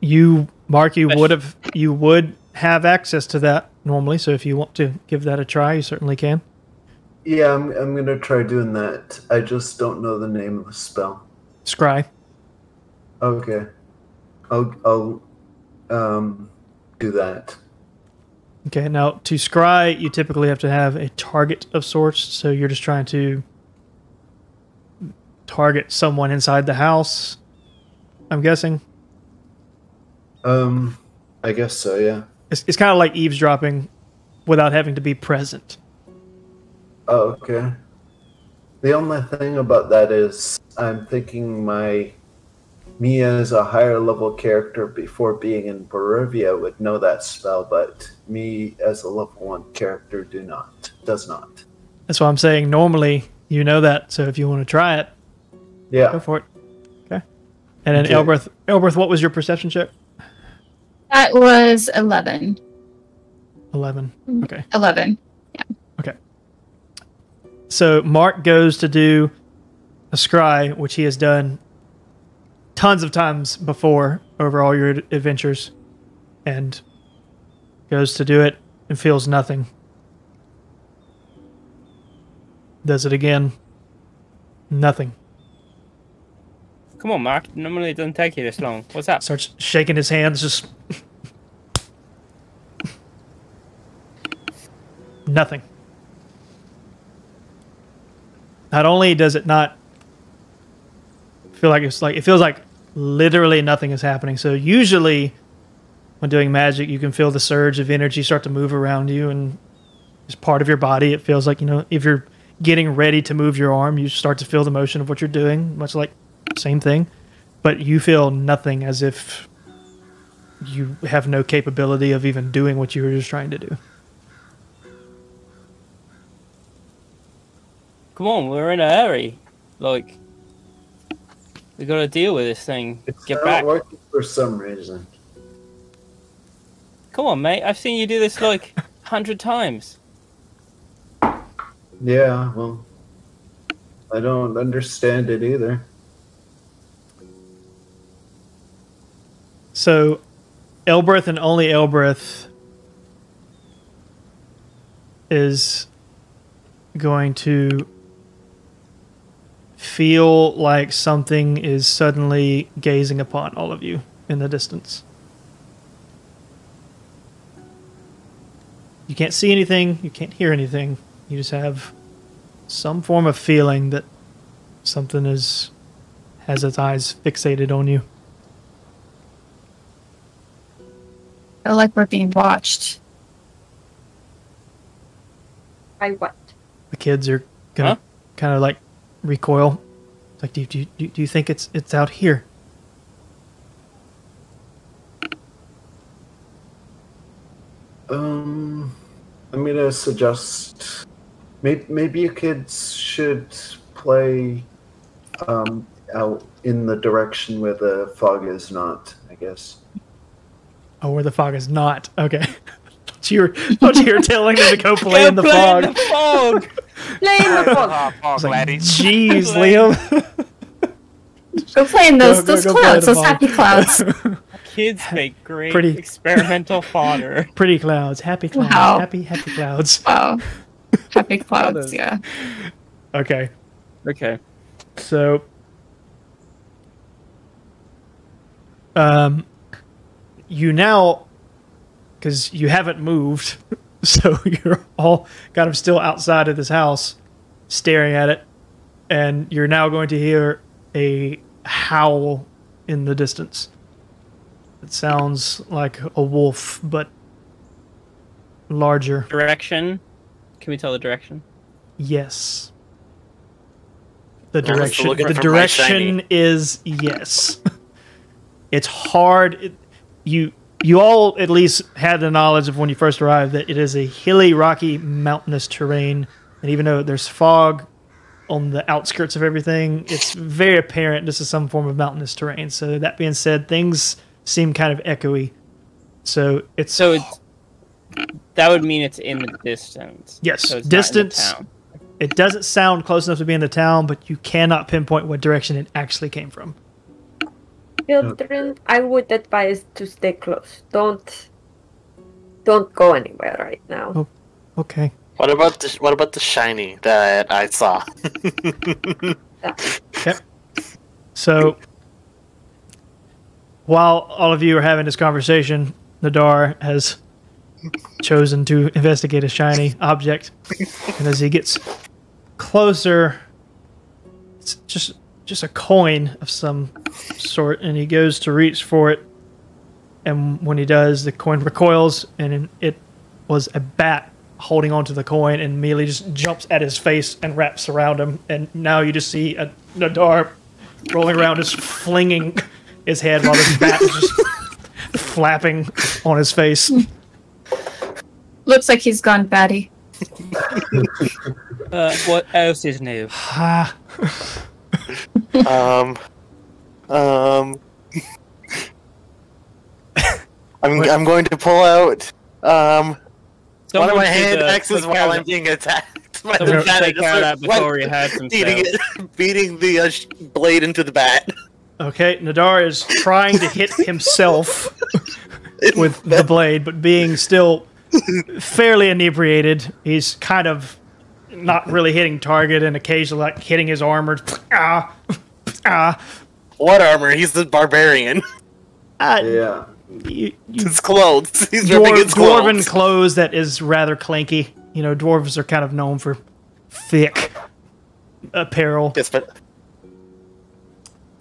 You, Mark, you would have, you would have access to that normally. So if you want to give that a try, you certainly can. Yeah, I'm. I'm gonna try doing that. I just don't know the name of the spell. Scry. Okay. I'll, I'll um, do that. Okay, now to scry, you typically have to have a target of sorts, so you're just trying to target someone inside the house, I'm guessing. Um, I guess so, yeah. It's, it's kind of like eavesdropping without having to be present. Oh, okay. The only thing about that is I'm thinking my me as a higher level character before being in Barovia would know that spell, but me as a level one character do not does not. That's why I'm saying normally you know that, so if you want to try it, yeah, go for it. Okay. And then okay. Elberth, Elberth, what was your perception check? That was eleven. Eleven. Okay. Eleven. Yeah. Okay. So Mark goes to do a scry, which he has done tons of times before over all your adventures, and goes to do it and feels nothing. Does it again. Nothing. Come on, Mark. Normally it doesn't take you this long. What's up? Starts shaking his hands, just... Nothing. Not only does it not feel like it's like, it feels like literally nothing is happening. So usually when doing magic, you can feel the surge of energy start to move around you and it's part of your body. It feels like, you know, if you're getting ready to move your arm, you start to feel the motion of what you're doing, much like same thing, but you feel nothing as if you have no capability of even doing what you were just trying to do. Come on, we're in a hurry. Like, We gotta deal with this thing. It's Get not back. Working for some reason. Come on, mate. I've seen you do this like a hundred times. Yeah, well, I don't understand it either. So, Elberth and only Elberth is going to feel like something is suddenly gazing upon all of you in the distance. You can't see anything, you can't hear anything, you just have some form of feeling that something is has its eyes fixated on you. I feel like we're being watched. By what? The kids are gonna huh? kind of like recoil. It's like, do you do, do you think it's it's out here? Um, I'm gonna suggest maybe maybe you kids should play um out in the direction where the fog is not. I guess. Oh, where the fog is not. Okay. you were, you were telling them to go play go in the play fog. In the fog. Play in the fog. Oh, fog like, Jeez, Liam. Go play in those, go, those go, go clouds, those fog. happy clouds. Kids make great pretty, experimental fodder. Pretty clouds, happy clouds, wow. happy, happy clouds. Wow. Happy clouds, yeah. Okay. Okay. So... Um... You now, because you haven't moved, so you're all kind of still outside of this house, staring at it, and you're now going to hear a howl in the distance. It sounds like a wolf, but larger. Direction? Can we tell the direction? Yes. The direction. The direction is yes. It's hard. It, You you all at least had the knowledge of when you first arrived that it is a hilly, rocky, mountainous terrain. And even though there's fog on the outskirts of everything, it's very apparent this is some form of mountainous terrain. So that being said, things seem kind of echoey. So it's... So it's, that would mean it's in the distance. Yes, so it's distance. It doesn't sound close enough to be in the town, but you cannot pinpoint what direction it actually came from. Children, I would advise to stay close. Don't, don't go anywhere right now. Oh, okay. What about the what about the shiny that I saw? Yeah. Yep. So, while all of you are having this conversation, Nadar has chosen to investigate a shiny object, and as he gets closer, it's just. Just a coin of some sort, and he goes to reach for it, and when he does, the coin recoils, and it was a bat holding onto the coin, and immediately just jumps at his face and wraps around him, and now you just see a Nadar rolling around, just flinging his head while this bat is just flapping on his face. Looks like he's gone batty. uh, what else is new? Ah. um, um, I'm what? I'm going to pull out um Someone one of my hand axes while I'm being attacked by the bat. I just before he had some beating it, beating the uh, blade into the bat. Okay, Nadar is trying to hit himself with the blade, but being still fairly inebriated, he's kind of. Not really hitting target and occasionally like hitting his armor. Ah, ah. What armor? He's the barbarian. Uh, yeah. You, you, his clothes. He's dwarf, ripping his clothes. Dwarven clothes that is rather clanky. You know, dwarves are kind of known for thick apparel. Yes, but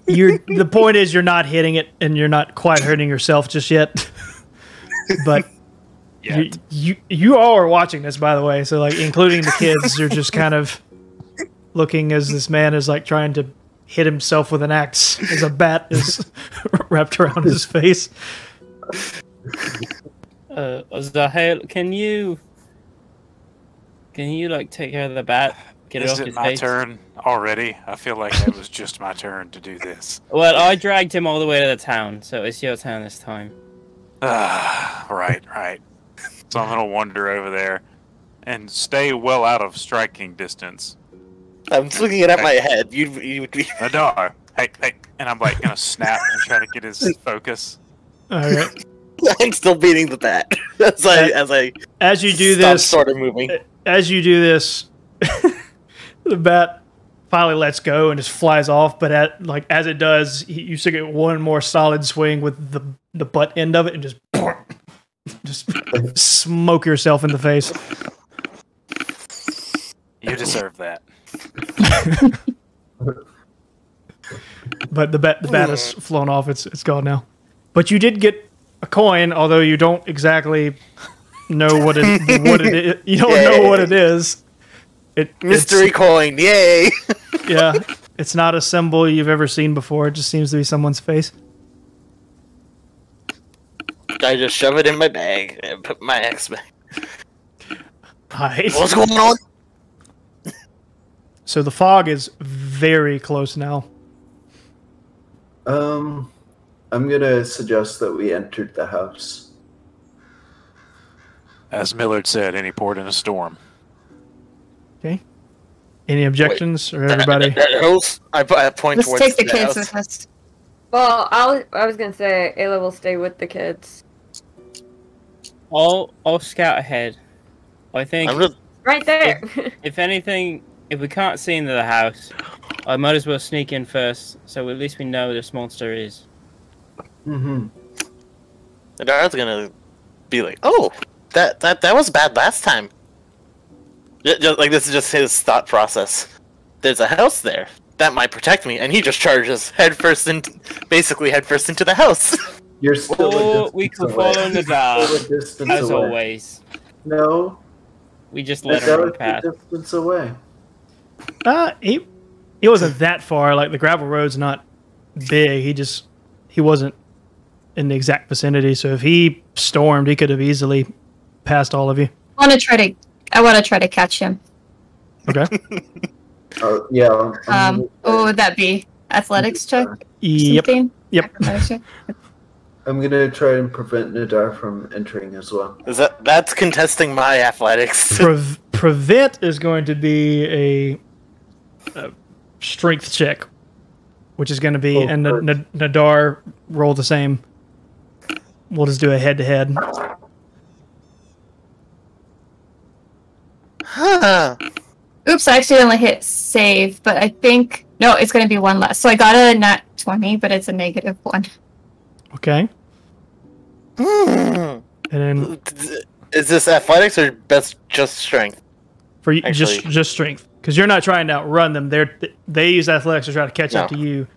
you're, the point is you're not hitting it and you're not quite hurting yourself just yet. But... You, you you all are watching this, by the way, so like including the kids, you're just kind of looking as this man is like trying to hit himself with an axe as a bat is wrapped around his face. Uh, Zahel, can you can you like take care of the bat Get Is it, off it his my face. turn already? I feel like it was just my turn to do this. Well, I dragged him all the way to the town, so it's your turn this time. Ah, right, right. So I'm gonna wander over there and stay well out of striking distance. I'm just looking it at hey. my head. You, you would be. Nadar, hey, hey, and I'm like gonna snap and try to get his focus. All right. I'm still beating the bat as I as I as you do this sort of moving. As you do this, the bat finally lets go and just flies off. But at like as it does, you still get one more solid swing with the the butt end of it and just just smoke yourself in the face. You deserve that. But the bat the bat has flown off. It's it's gone now. But you did get a coin, although you don't exactly know what it what it is. You don't yay. know what it is. It mystery coin, yay! Yeah, it's not a symbol you've ever seen before. It just seems to be someone's face. I just shove it in my bag and put my axe back. Right. What's going on? So the fog is very close now. Um. I'm going to suggest that we entered the house. As Millard said, any port in a storm. Okay. Any objections? Wait, or everybody? That, that, that house, I, I point Let's towards take the, the kids house. with us. Well, I'll, I was going to say Ayla will stay with the kids. I'll, I'll scout ahead. I think... Just, right there! If, if anything, if we can't see into the house, I might as well sneak in first, so at least we know where this monster is. Mm-hmm. Nadar's gonna be like, "Oh, that that that was bad last time." Just, just, like this is just his thought process. There's a house there that might protect me, and he just charges headfirst into, basically headfirst into the house. You're still oh, a we can away. follow Nadar as away. always. No, we just let him run past. Distance away. Uh, he he wasn't that far. Like the gravel road's not big. He just. He wasn't in the exact vicinity, so if he stormed, he could have easily passed all of you. I want to try to. I want to try to catch him. Okay. Oh uh, yeah. Um. um what would that be? Athletics check. Yep. Something? Yep. Check? I'm gonna try and prevent Nadar from entering as well. Is that that's contesting my athletics? Pre prevent is going to be a, a strength check. Which is going to be, oh, and N N Nadar roll the same. We'll just do a head-to-head. -head. Huh. Oops, I accidentally hit save, but I think... No, it's going to be one less. So I got a nat twenty, but it's a negative one. Okay. Mm. And then... Is this athletics or best just strength? For you, just, just strength. Because you're not trying to outrun them. They're, they use athletics to try to catch no. up to you,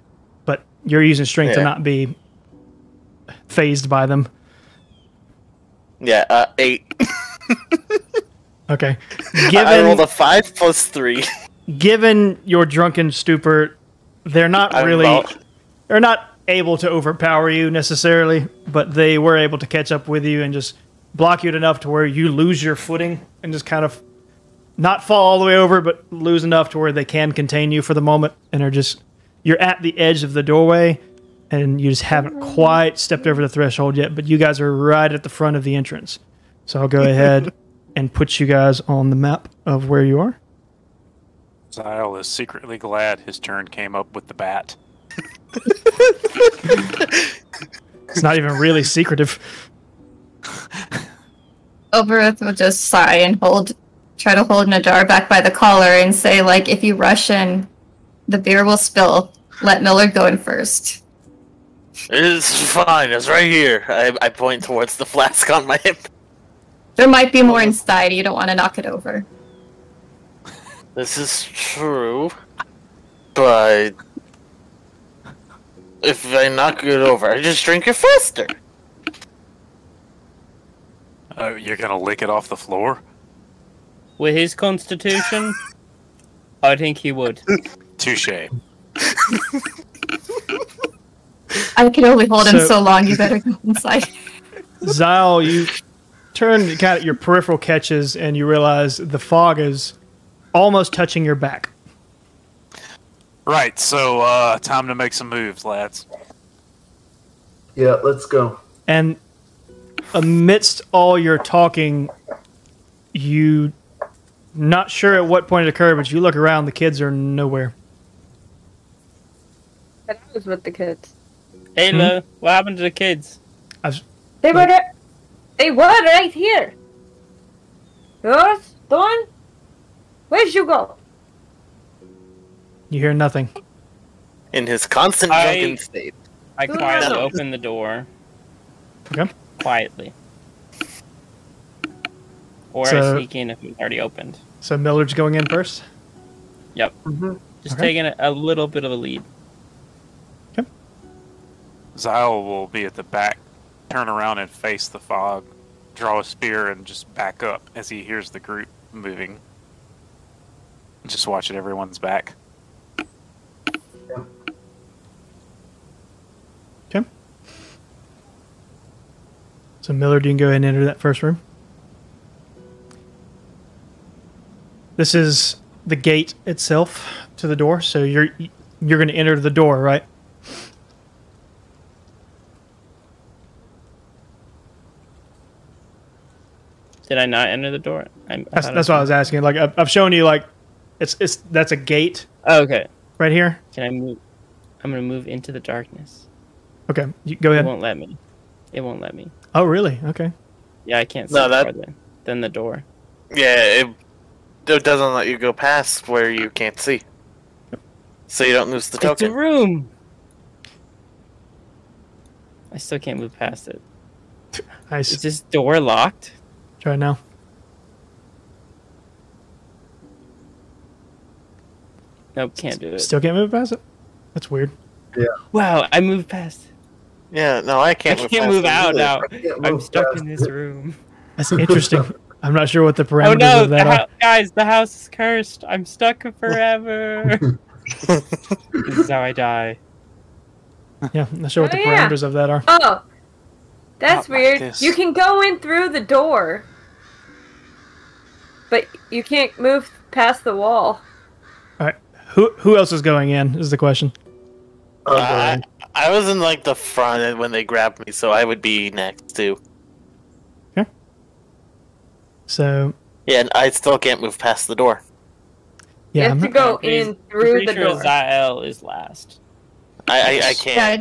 but you're using strength yeah. to not be phased by them. Yeah, uh, eight. Okay. Given, I rolled a five plus three. Given your drunken stupor, they're not I'm really... About. They're not able to overpower you necessarily, but they were able to catch up with you and just block you enough to where you lose your footing and just kind of... Not fall all the way over, but lose enough to where they can contain you for the moment, and are just you're at the edge of the doorway, and you just haven't quite stepped over the threshold yet. But you guys are right at the front of the entrance, so I'll go ahead and put you guys on the map of where you are. Xyle is secretly glad his turn came up with the bat. It's not even really secretive. Elberth will just sigh and hold. Try to hold Nadar back by the collar and say, like, if you rush in, the beer will spill. Let Millard go in first. It's fine. It's right here. I, I point towards the flask on my hip. There might be more inside. You don't want to knock it over. This is true, but if I knock it over, I just drink it faster. Oh, you're going to lick it off the floor? With his constitution, I think he would. Touché. I can only hold so, him so long, you better go inside. Xyle, you turn, kind of, your peripheral catches, and you realize the fog is almost touching your back. Right, so uh, time to make some moves, lads. Yeah, let's go. And amidst all your talking, you... Not sure at what point it occurred, but you look around, the kids are nowhere. But I was with the kids. Hey, hmm? Lo, what happened to the kids? I was, they were... Like, they were right here. Rose, Thorne, where'd you go? You hear nothing. In his constant I, drunken state. I quietly open the door. Okay. Quietly. Or so, I sneak in if it's already opened. So Millard's going in first? Yep. Mm-hmm. Just okay. taking a, a little bit of a lead. Okay. Xyle will be at the back, turn around and face the fog, draw a spear and just back up as he hears the group moving. Just watch it, everyone's back. Okay. So Millard, you can go ahead and enter that first room. This is the gate itself to the door, so you're you're going to enter the door, right? Did I not enter the door? I, I that's that's what I was asking. Like I've, I've shown you, like it's it's that's a gate. Oh, okay. Right here. Can I move? I'm going to move into the darkness. Okay, you, go ahead. It won't let me. It won't let me. Oh, really? Okay. Yeah, I can't see no, that... farther than the door. Yeah. It... It doesn't let you go past where you can't see. So you don't lose the token. It's a room! I still can't move past it. Nice. Is this door locked? Try now. Nope, can't do it. Still can't move past it? That's weird. Yeah. Wow, I moved past it. Yeah, no, I can't I move can't move out now. I'm stuck in this room. That's interesting. I'm not sure what the parameters of that are. Oh no, the are. Guys, the house is cursed. I'm stuck forever. This is how I die. Yeah, I'm not sure oh, what the yeah. parameters of that are. Oh, that's not weird. Like you can go in through the door, but you can't move past the wall. All right, who who else is going in? Is the question. Uh, uh, I, I was in like the front when they grabbed me, so I would be next too. So yeah, and I still can't move past the door. Yeah, you have I'm to go in He's, through the sure door. Zahel is last. I I, I can't. Yeah, I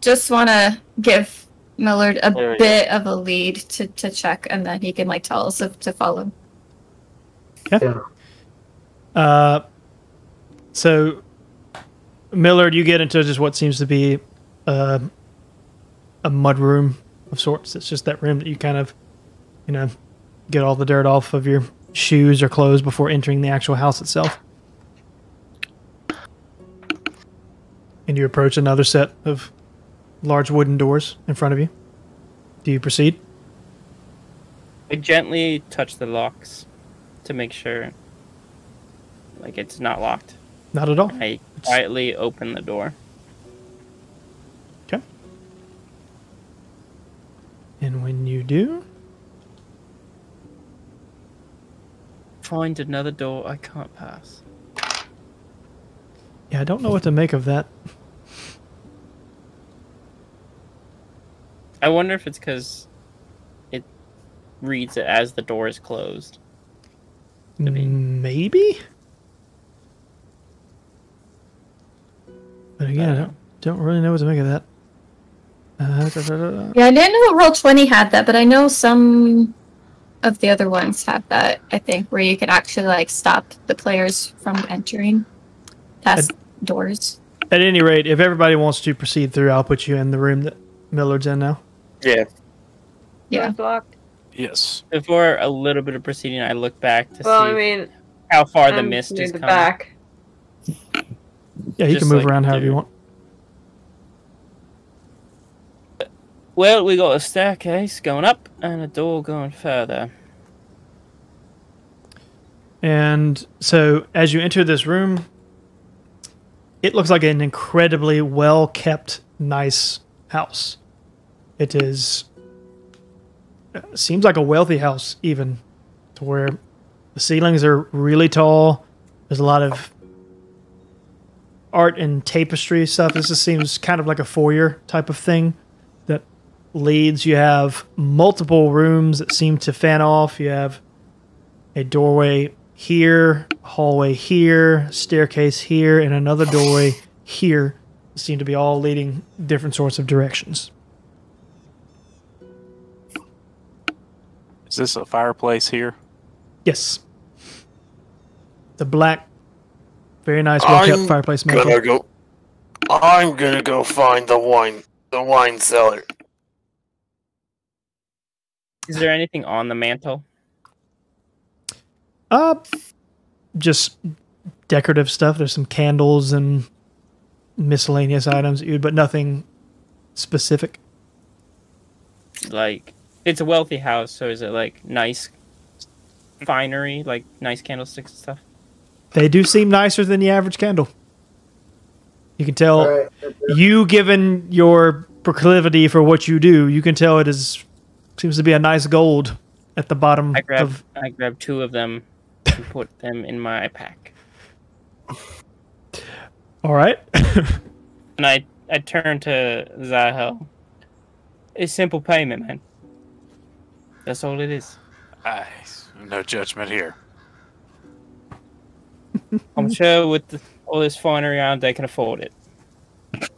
just want to give Millard a there bit of a lead to, to check, and then he can like tell us if to follow. Okay. Uh, so Millard, you get into just what seems to be uh, a mud room of sorts. It's just that room that you kind of, you know. Get all the dirt off of your shoes or clothes before entering the actual house itself. And you approach another set of large wooden doors in front of you. Do you proceed? I gently touch the locks to make sure like it's not locked. Not at all. I it's... quietly open the door. Okay. And when you do... Find another door I can't pass. Yeah, I don't know what to make of that. I wonder if it's because it reads it as the door is closed. Maybe. Maybe? But again, I don't, don't really know what to make of that. Uh, da, da, da, da. Yeah, I didn't know what Roll twenty had that, but I know some... of the other ones have that, I think, where you can actually like stop the players from entering past at, doors. At any rate, if everybody wants to proceed through, I'll put you in the room that Millard's in now. Yeah. Yeah. Locked. Yes. Before a little bit of proceeding, I look back to well, see I mean, how far I'm the mist is the coming. Back. Yeah, you Just can move like, around however dude. you want. Well, we got a staircase going up and a door going further. And so as you enter this room, it looks like an incredibly well-kept, nice house. It is... It seems like a wealthy house, even, to where The ceilings are really tall. There's a lot of art and tapestry stuff. This just seems kind of like a foyer type of thing that leads. You have multiple rooms that seem to fan off. You have a doorway here, hallway here, staircase here, and another doorway here. Seem to be all leading different sorts of directions. Is this a fireplace here? Yes. The black, very nice, well-kept fireplace. I'm gonna go. I'm gonna go find the wine. The wine cellar. Is there anything on the mantle? Uh, just decorative stuff. There's some candles and miscellaneous items, but nothing specific. Like, it's a wealthy house, so is it like nice finery, like nice candlesticks and stuff? They do seem nicer than the average candle. You can tell, right. You given your proclivity for what you do, you can tell it is seems to be a nice gold at the bottom. I grab, of... I grab two of them and put them in my pack. All right. And I, I turn to Zahel. It's simple payment, man. That's all it is. Aye, no judgment here. I'm sure with the, all this finery around, they can afford it.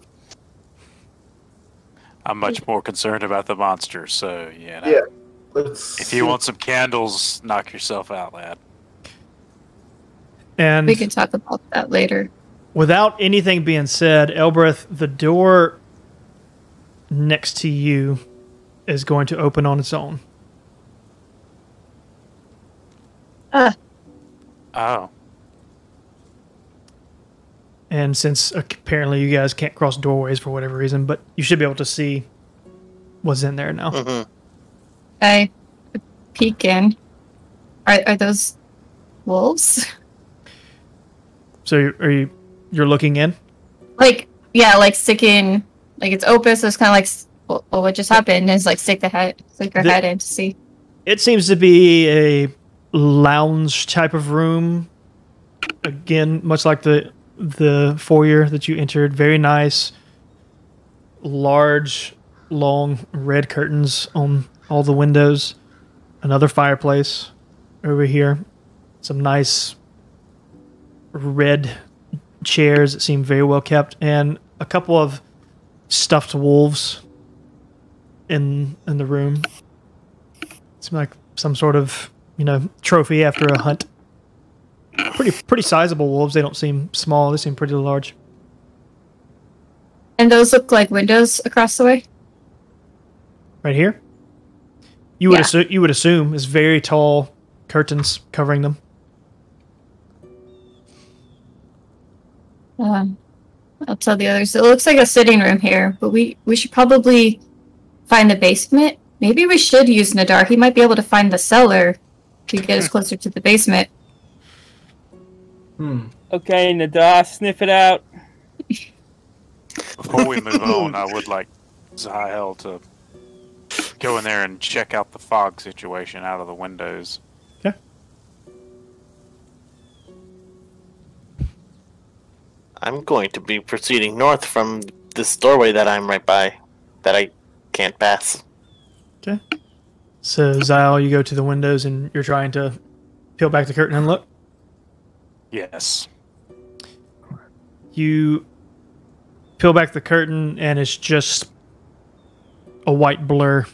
I'm much more concerned about the monster, so yeah. You know, yeah. Let's if you see. want some candles, knock yourself out, lad. And we can talk about that later. Without anything being said, Elberth, the door next to you is going to open on its own. Uh. Oh. And since apparently you guys can't cross doorways for whatever reason, but you should be able to see what's in there now. Mm-hmm. I peek in. Are, are those wolves? So you're, are you... You're looking in? Like, yeah, like sticking, like it's open, so it's kind of like, well, well, what just happened is like stick the head, stick your the, head in to see. It seems to be a lounge type of room. Again, much like the the foyer that you entered, very nice, large, long red curtains on all the windows. Another fireplace over here. Some nice red chairs that seem very well kept, and a couple of stuffed wolves in in the room. Seem like some sort of, you know, trophy after a hunt. Pretty pretty sizable wolves. They don't seem small. They seem pretty large. And those look like windows across the way. Right here. You would yeah. you would assume is very tall curtains covering them. Um, I'll tell the others. It looks like a sitting room here, but we, we should probably find the basement. Maybe we should use Nadar. He might be able to find the cellar to get us closer to the basement. Hmm. Okay, Nadar, sniff it out. Before we move on, I would like Zahel to go in there and check out the fog situation out of the windows. I'm going to be proceeding north from this doorway that I'm right by, that I can't pass. Okay. So, Xyle, you go to the windows and you're trying to peel back the curtain and look? Yes. You peel back the curtain and it's just a white blur.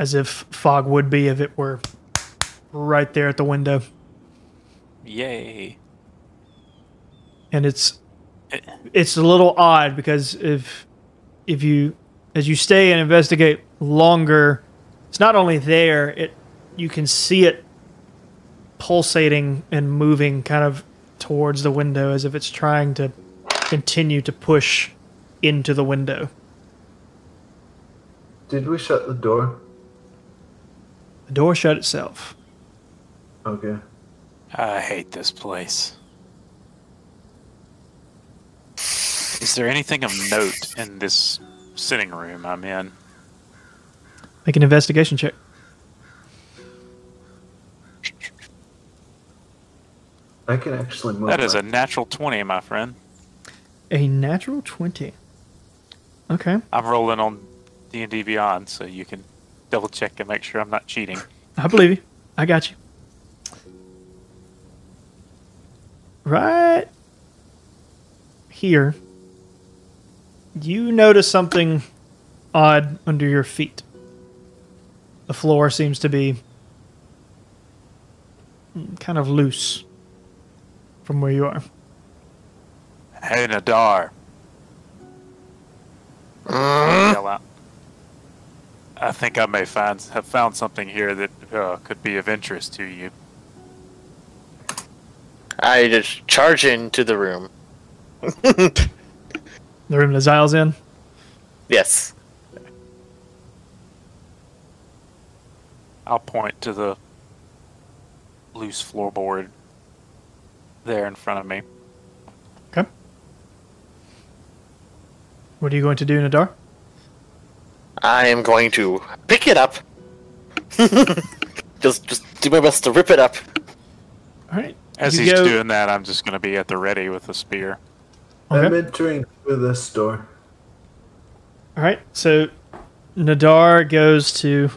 As if fog would be if it were right there at the window. Yay. And it's it's a little odd because if if you as you stay and investigate longer, it's not only there, it you can see it pulsating and moving kind of towards the window as if it's trying to continue to push into the window. Did we shut the door? The door shut itself. Okay. I hate this place. Is there anything of note in this sitting room I'm in? Make an investigation check. I can actually move. That is a natural twenty, my friend. A natural twenty. Okay. I'm rolling on D and D Beyond, so you can double check and make sure I'm not cheating. I believe you. I got you. Right here, you notice something odd under your feet. The floor seems to be kind of loose from where you are. Hey, Nadar. Mm. Yell out. I think I may find have found something here that uh, could be of interest to you. I just charge into the room. The room that Zyle's in? Yes. I'll point to the loose floorboard there in front of me. Okay. What are you going to do, Nadar? I am going to pick it up. just, just do my best to rip it up. All right. As you he's go... doing that, I'm just going to be at the ready with a spear. Okay. I'm entering through this door. All right. So Nadar goes to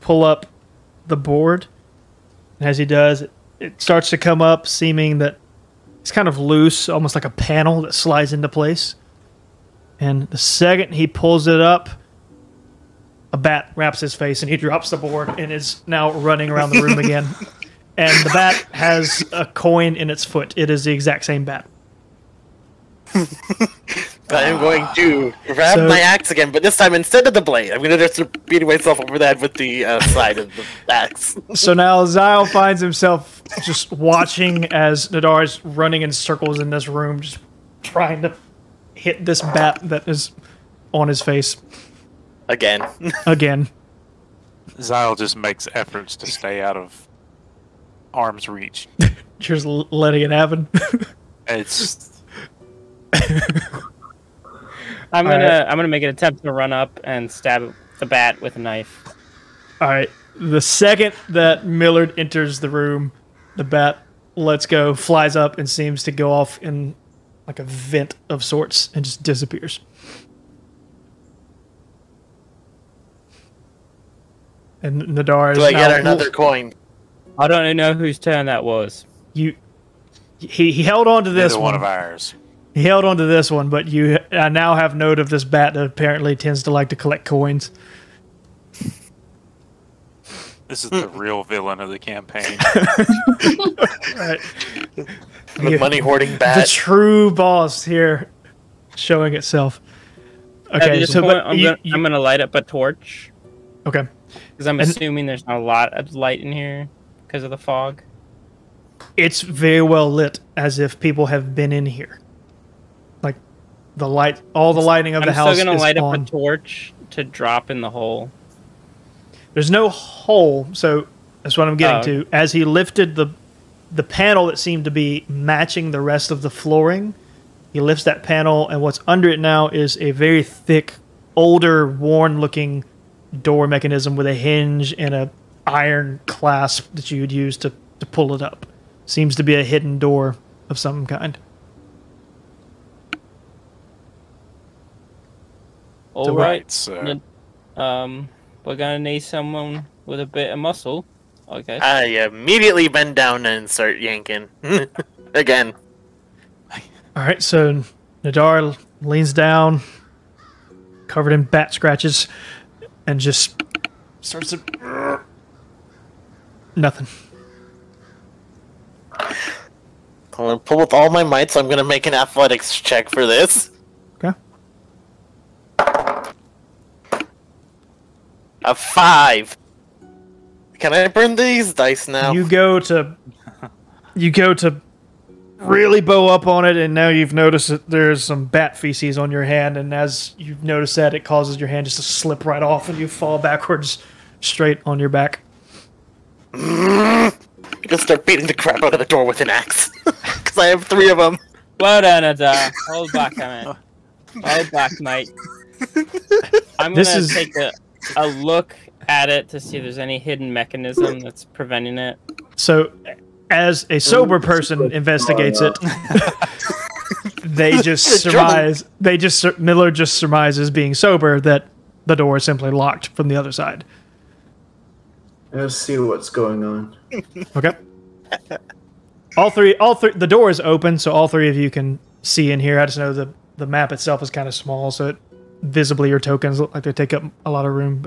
pull up the board. And as he does, it, it starts to come up, seeming that it's kind of loose, almost like a panel that slides into place. And the second he pulls it up, a bat wraps his face and he drops the board and is now running around the room again. And the bat has a coin in its foot. It is the exact same bat. I am going to grab so, my axe again, but this time instead of the blade, I'm going to just beat myself over the head with the uh, side of the axe. So now Xyle finds himself just watching as Nadar is running in circles in this room, just trying to hit this bat that is on his face. Again. Again. Xyle just makes efforts to stay out of arm's reach. Just letting it happen. It's... I'm gonna right. I'm gonna make an attempt to run up and stab the bat with a knife. All right. The second that Millard enters the room, the bat lets go, flies up, and seems to go off in like a vent of sorts and just disappears. And Nadar is. Do I get out. Another coin? I don't know whose turn that was. You. He he held on to this one. one of ours. He held on to this one, but you I now have note of this bat that apparently tends to like to collect coins. This is the real villain of the campaign. Right. The yeah, money hoarding bat. The true boss here showing itself. Okay, so point, but I'm, you, gonna, you, I'm gonna light up a torch. Okay. Because I'm and, assuming there's not a lot of light in here because of the fog. It's very well lit, as if people have been in here. The light, all the lighting of the I'm house. I'm still gonna light on. Up a torch to drop in the hole. There's no hole, so that's what I'm getting uh, to. As he lifted the the panel that seemed to be matching the rest of the flooring, he lifts that panel, and what's under it now is a very thick, older, worn-looking door mechanism with a hinge and a iron clasp that you would use to to pull it up. Seems to be a hidden door of some kind. All right, so um, we're gonna need someone with a bit of muscle, I guess. I immediately bend down and start yanking again. All right, so Nadar leans down, covered in bat scratches, and just starts to nothing. I'm gonna pull with all my might, so I'm gonna make an athletics check for this. A five. Can I burn these dice now? You go to, you go to, really bow up on it, and now you've noticed that there's some bat feces on your hand, and as you've noticed that, it causes your hand just to slip right off, and you fall backwards, straight on your back. You just start beating the crap out of the door with an axe, because I have three of them. Well done, Ada. Hold back, man. Hold back, mate. I'm this gonna is... take a. A look at it to see if there's any hidden mechanism that's preventing it. So as a sober person investigates it, they just surmise, they just, Miller just surmises, being sober, that the door is simply locked from the other side. Let's see what's going on. Okay. All three, all three, the door is open, so all three of you can see in here. I just know the, the map itself is kind of small, so it, visibly your tokens look like they take up a lot of room.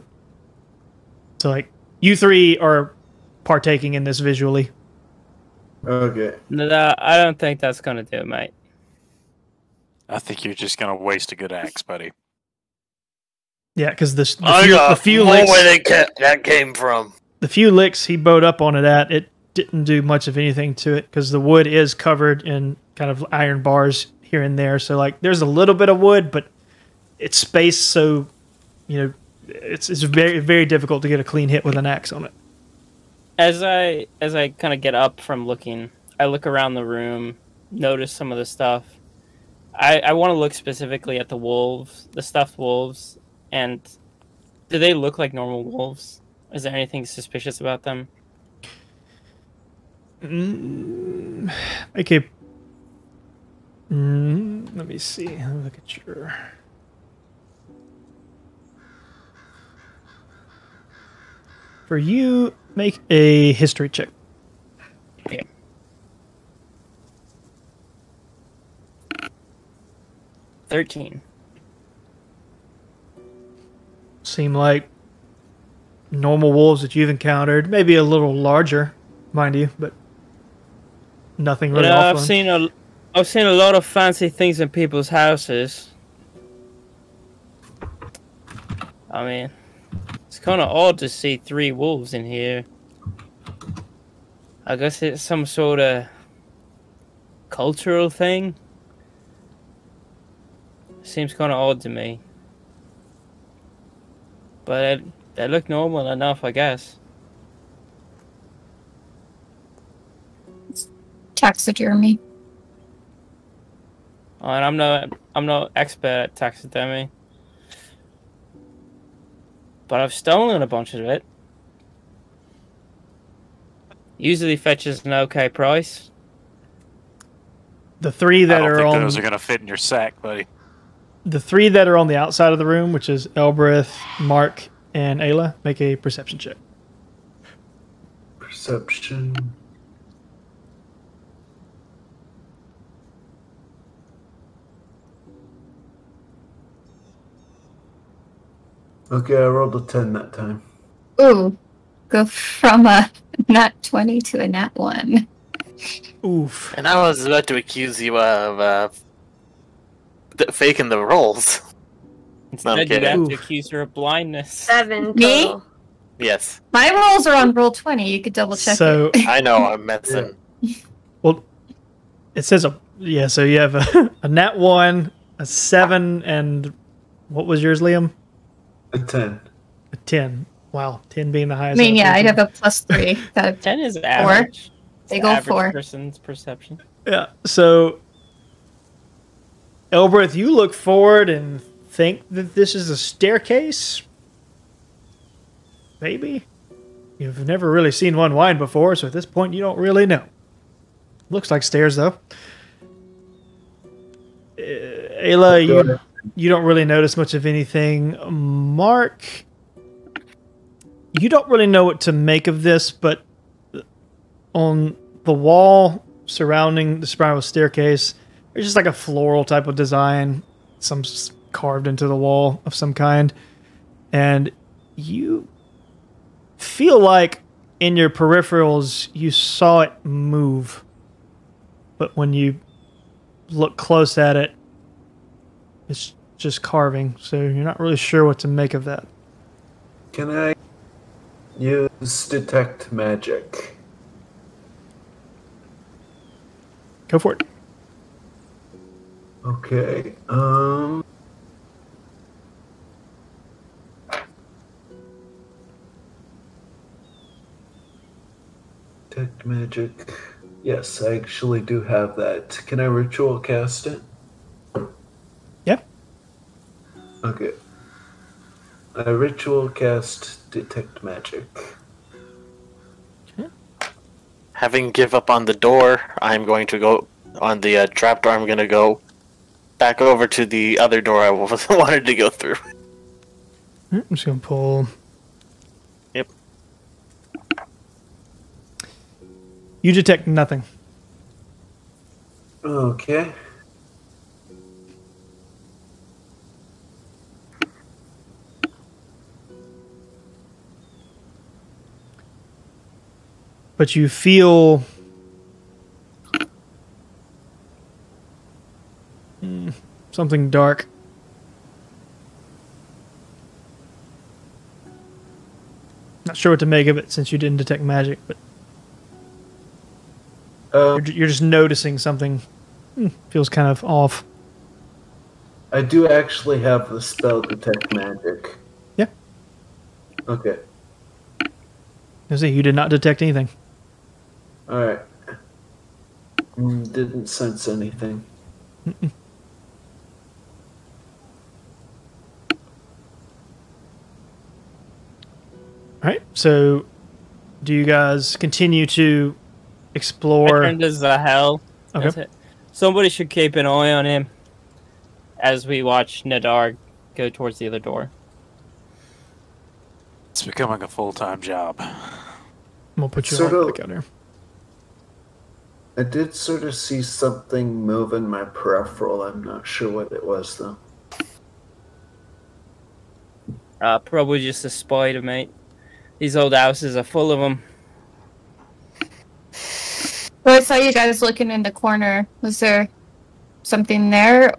So, like, you three are partaking in this visually. Okay. No, I don't think that's going to do it, mate. I think you're just going to waste a good axe, buddy. Yeah, because the, the, I few, got the few licks... where they kept, that came from. The few licks he bowed up on it at, it didn't do much of anything to it, because the wood is covered in kind of iron bars here and there. So, like, there's a little bit of wood, but it's spaced so, you know, it's it's very very difficult to get a clean hit with an axe on it. As I as I kind of get up from looking, I look around the room, notice some of the stuff. I I want to look specifically at the wolves, the stuffed wolves, and do they look like normal wolves? Is there anything suspicious about them? Mm, okay. Mm, let me see. Let me look at your. For you, make a history check. Okay. Thirteen. Seem like normal wolves that you've encountered, maybe a little larger, mind you, but nothing really. You know, I've seen a, I've seen a lot of fancy things in people's houses. I mean, it's kind of odd to see three wolves in here. I guess it's some sort of cultural thing. Seems kind of odd to me. But it, they look normal enough, I guess. It's taxidermy. Oh, and I'm not, I'm not expert at taxidermy. But I've stolen a bunch of it. Usually fetches an okay price. The three that I don't are think on those are gonna fit in your sack, buddy. The three that are on the outside of the room, which is Elberth, Mark, and Ayla, make a perception check. Perception. Okay, I rolled a ten that time. Ooh, go from a nat twenty to a nat one. Oof. And I was about to accuse you of uh, faking the rolls. Instead, you have to accuse her of blindness. Seven. Me? Yes. My rolls are on roll twenty. You could double check. So it. I know I'm messing. Well, it says a yeah. So you have a, a nat one, a seven, and what was yours, Liam? A ten. A ten. Wow. ten being the highest. I mean, yeah, I'd have a plus three. ten is average. They go average four. Person's perception. Yeah. So, Elberth, you look forward and think that this is a staircase? Maybe? You've never really seen one wide before, so at this point, you don't really know. Looks like stairs, though. Uh, Ayla, you... You don't really notice much of anything. Mark, you don't really know what to make of this, but on the wall surrounding the spiral staircase, there's just like a floral type of design, some carved into the wall of some kind. And you feel like in your peripherals, you saw it move. But when you look close at it, it's just carving, so you're not really sure what to make of that. Can I use detect magic? Go for it. Okay. Um. Detect magic. Yes, I actually do have that. Can I ritual cast it? Okay. A ritual cast detect magic. Okay. Having give up on the door, I'm going to go on the uh, trap door. I'm going to go back over to the other door I wanted to go through. I'm just going to pull. Yep. You detect nothing. Okay. But you feel mm, something dark. Not sure what to make of it since you didn't detect magic, but uh, you're, you're just noticing something mm, feels kind of off. I do actually have the spell detect magic. Yeah. Okay. I see, you did not detect anything. Alright. Mm, didn't sense anything. Mm-mm. Alright, so do you guys continue to explore? I turned to Zahel. Okay. That's it. Somebody should keep an eye on him as we watch Nadar go towards the other door. It's becoming a full-time job. We'll put you sort of, back out here. I did sort of see something move in my peripheral. I'm not sure what it was, though. Uh, probably just a spider, mate. These old houses are full of them. Well, I saw you guys looking in the corner. Was there something there?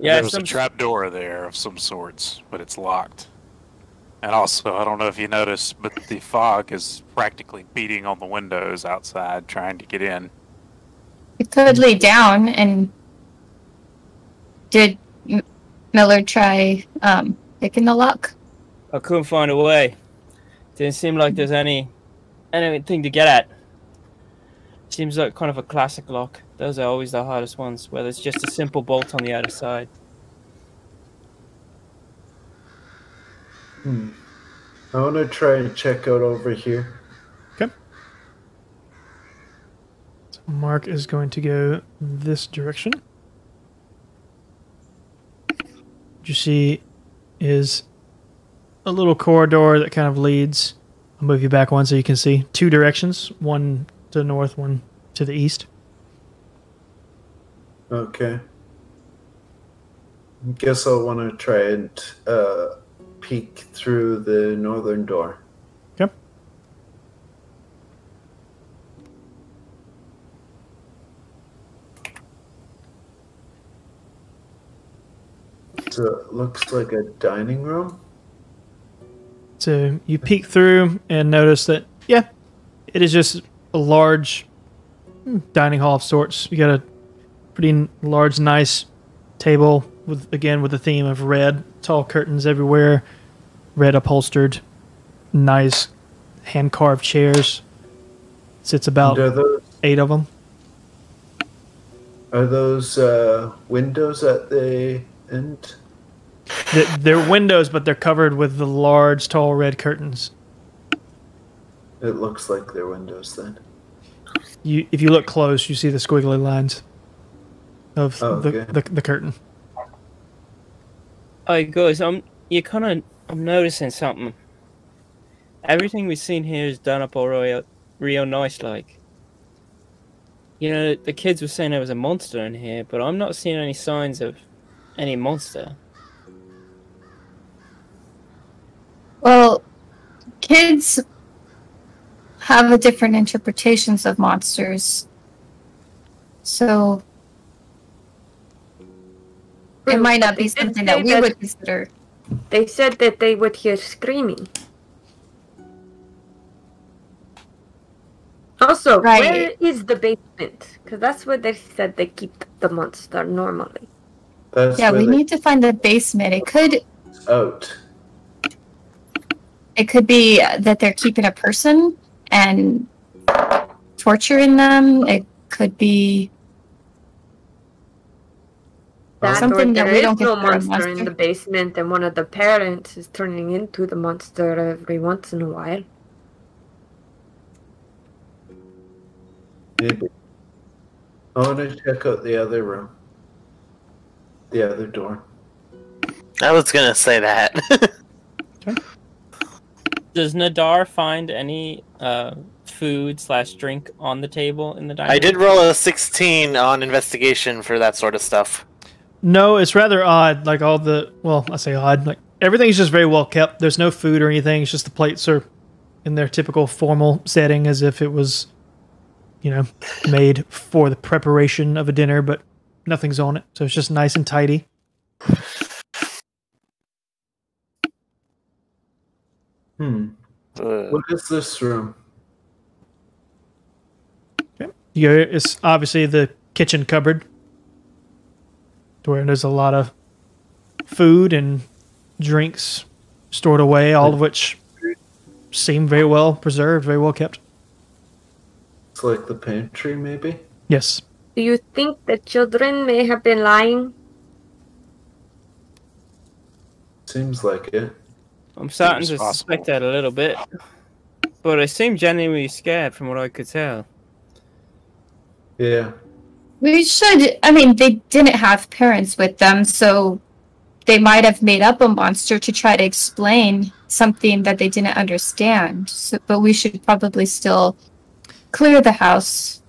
Yeah, there was some... a trapdoor there of some sorts, but it's locked. And also, I don't know if you noticed, but the fog is practically beating on the windows outside, trying to get in. It could lay down, and did Miller try um, picking the lock? I couldn't find a way. Didn't seem like there's any anything to get at. Seems like kind of a classic lock. Those are always the hardest ones, where there's just a simple bolt on the other side. Hmm. I want to try and check out over here. Okay. So Mark is going to go this direction. What you see is a little corridor that kind of leads. I'll move you back one so you can see. Two directions. One to the north, one to the east. Okay. I guess I'll want to try and... Uh, peek through the northern door. Yep. So it looks like a dining room. So you peek through and notice that, yeah, it is just a large dining hall of sorts. You got a pretty large, nice table with, again, with the theme of red. Tall curtains everywhere, red upholstered, nice hand-carved chairs. Sits about those, eight of them. Are those uh, windows at the end? The, they're windows, but they're covered with the large, tall red curtains. It looks like they're windows then. You, if you look close, you see the squiggly lines of oh, the, okay. the, the, the curtain. Oh, guys, I'm you kind of I'm noticing something. Everything we've seen here is done up all real, real nice, like. You know, the kids were saying there was a monster in here, but I'm not seeing any signs of any monster. Well, kids have a different interpretations of monsters, so. It might not be something that we would consider. They said that they would hear screaming. Also, right. Where is the basement? Because that's where they said they keep the monster normally. That's yeah, we need to find the basement. It could... Out. It could be that they're keeping a person and torturing them. It could be... That something that we don't get no monster, monster in the basement, and one of the parents is turning into the monster every once in a while. Maybe. I want to check out the other room. The other door. I was going to say that. Okay. Does Nadar find any uh, food slash drink on the table in the dining room? I did roll a sixteen on investigation for that sort of stuff. No, it's rather odd. Like all the, well, I say odd. Like everything's just very well kept. There's no food or anything. It's just the plates are in their typical formal setting as if it was, you know, made for the preparation of a dinner, but nothing's on it. So it's just nice and tidy. Hmm. Uh, what is this room? Okay. Yeah, it's obviously the kitchen cupboard, where there's a lot of food and drinks stored away, all of which seem very well preserved, very well kept. It's like the pantry, maybe? Yes. Do you think the children may have been lying? Seems like it. I'm starting to suspect that a little bit, but I seem genuinely scared from what I could tell. Yeah. We should, I mean, they didn't have parents with them, so they might have made up a monster to try to explain something that they didn't understand. So, but we should probably still clear the house,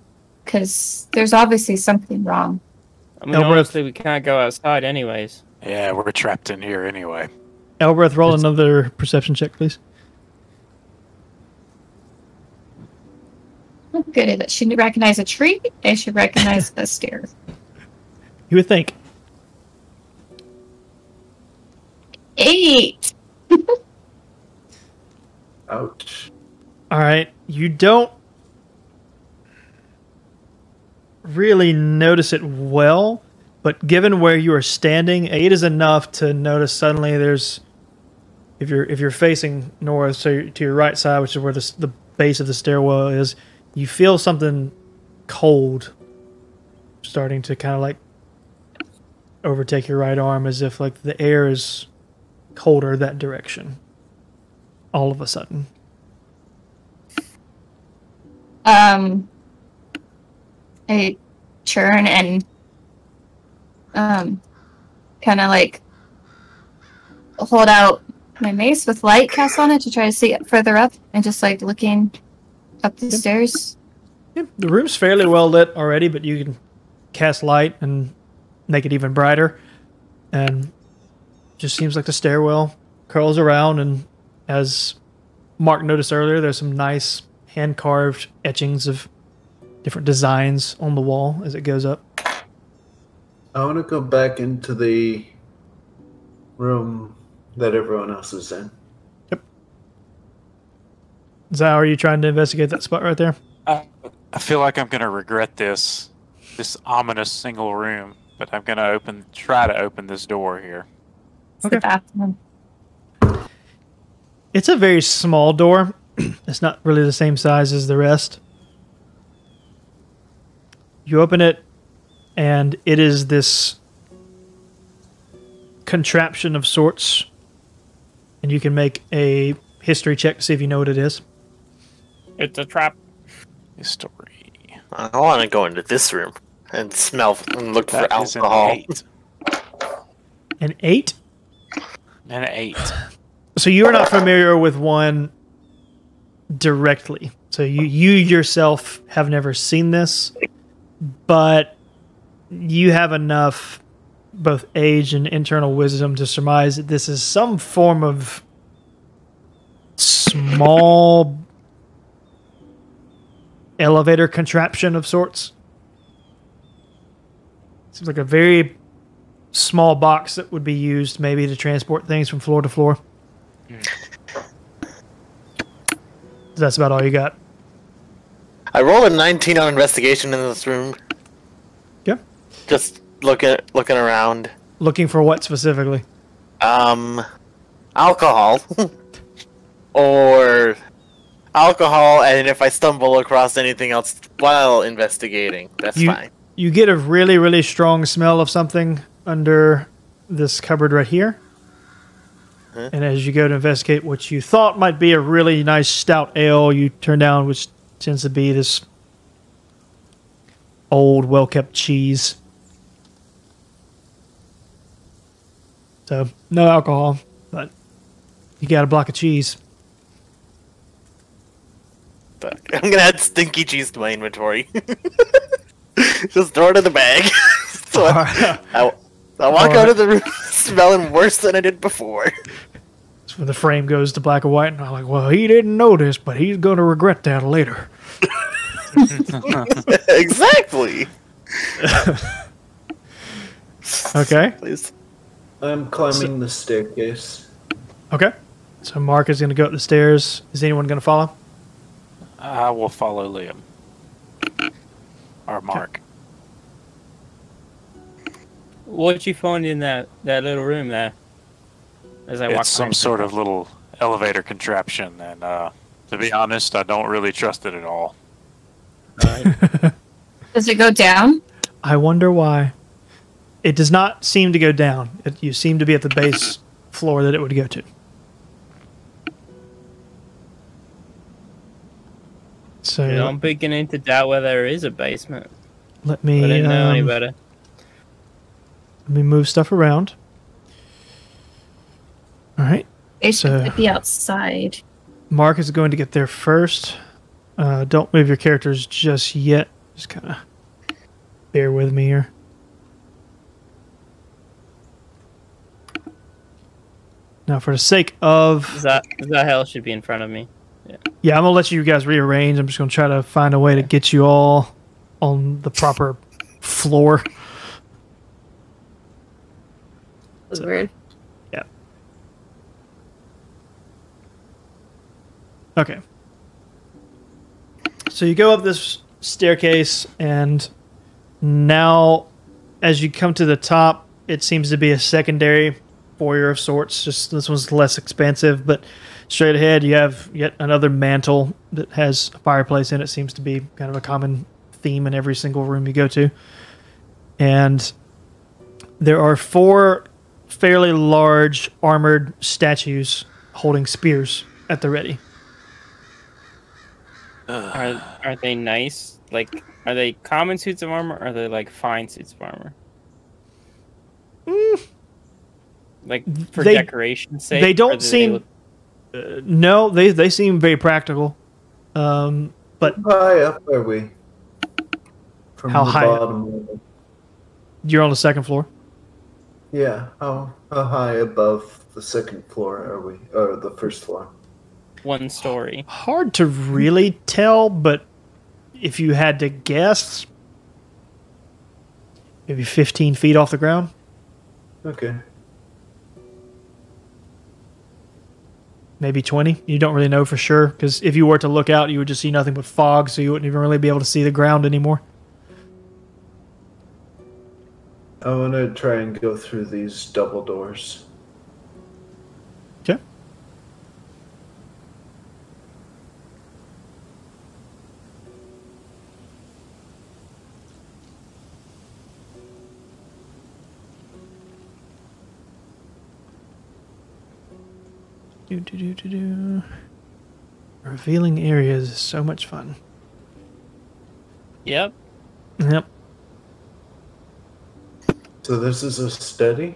because there's obviously something wrong. I mean, Elberth, honestly, we can't go outside anyways. Yeah, we're trapped in here anyway. Elberth, roll it's another perception check, please. I'm good at it. Shouldn't recognize a tree. I should recognize a stair. You would think. Eight. Ouch. All right. You don't really notice it well, but given where you are standing, eight is enough to notice suddenly there's, if you're if you're facing north, so to your right side, which is where the, the base of the stairwell is, you feel something cold starting to kind of like overtake your right arm, as if like the air is colder that direction all of a sudden. Um, I turn and Um, kind of like hold out my mace with light cast on it to try to see it further up, and just like looking up the yep. stairs. Yep. The room's fairly well lit already, but you can cast light and make it even brighter. And just seems like the stairwell curls around, and as Mark noticed earlier, there's some nice hand-carved etchings of different designs on the wall as it goes up. I want to go back into the room that everyone else is in. Yep. Zao, are you trying to investigate that spot right there? Uh, I feel like I'm going to regret this, this ominous single room, but I'm going to open, try to open this door here. It's okay. The bathroom. It's a very small door. It's not really the same size as the rest. You open it, and it is this contraption of sorts. And you can make a history check to see if you know what it is. It's a trap. History. I want to go into this room and smell and look that for alcohol. An eight? An eight? An eight. So you're not familiar with one directly. So you, you yourself have never seen this. But you have enough both age and internal wisdom to surmise that this is some form of small elevator contraption of sorts. Seems like a very small box that would be used maybe to transport things from floor to floor. Mm. That's about all you got. I rolled a nineteen on investigation in this room. Just looking, looking around. Looking for what specifically? Um, alcohol, or alcohol, and if I stumble across anything else while investigating, that's you, fine. You get a really, really strong smell of something under this cupboard right here, huh? And as you go to investigate what you thought might be a really nice stout ale, you turn down, which tends to be this old, well-kept cheese. So, no alcohol, but you got a block of cheese. Fuck. I'm going to add stinky cheese to my inventory. Just throw it in the bag. So I, I, I walk out of the room smelling worse than I did before. So when the frame goes to black and white, and I'm like, well, he didn't know this, but he's going to regret that later. Exactly. Okay. Please. I'm climbing so, the staircase. Okay. So Mark is going to go up the stairs. Is anyone going to follow? I will follow Liam. Or Mark. Okay. What'd you find in that, that little room there? As I it's some sort of little elevator contraption, and uh, to be honest, I don't really trust it at all. Right. Does it go down? I wonder why. It does not seem to go down. It, you seem to be at the base floor that it would go to. So yeah, I'm beginning to doubt whether there is a basement. Let me. I didn't know um, any better. Let me move stuff around. All right. It so should be outside. Mark is going to get there first. Uh, don't move your characters just yet. Just kind of bear with me here. Now, for the sake of... Zahel should be in front of me. Yeah, yeah, I'm going to let you guys rearrange. I'm just going to try to find a way to get you all on the proper floor. That's so, weird. Yeah. Okay. So you go up this staircase, and now as you come to the top, it seems to be a secondary foyer of sorts. Just this one's less expansive, but straight ahead you have yet another mantle that has a fireplace in it. Seems to be kind of a common theme in every single room you go to. And there are four fairly large armored statues holding spears at the ready. Are are they nice? Like, are they common suits of armor, or are they like fine suits of armor? Mm. Like for they, decoration's sake. They don't do seem. They look... uh, no, they they seem very practical. Um, but how high up are we? From how the high bottom up? You're on the second floor. Yeah. How how high above the second floor are we, or the first floor? One story. Hard to really tell, but if you had to guess, maybe fifteen feet off the ground. Okay. Maybe twenty. You don't really know for sure, because if you were to look out, you would just see nothing but fog, so you wouldn't even really be able to see the ground anymore. I want to try and go through these double doors. Do, do, do, do, do. Revealing areas is so much fun. Yep. Yep. So this is a study?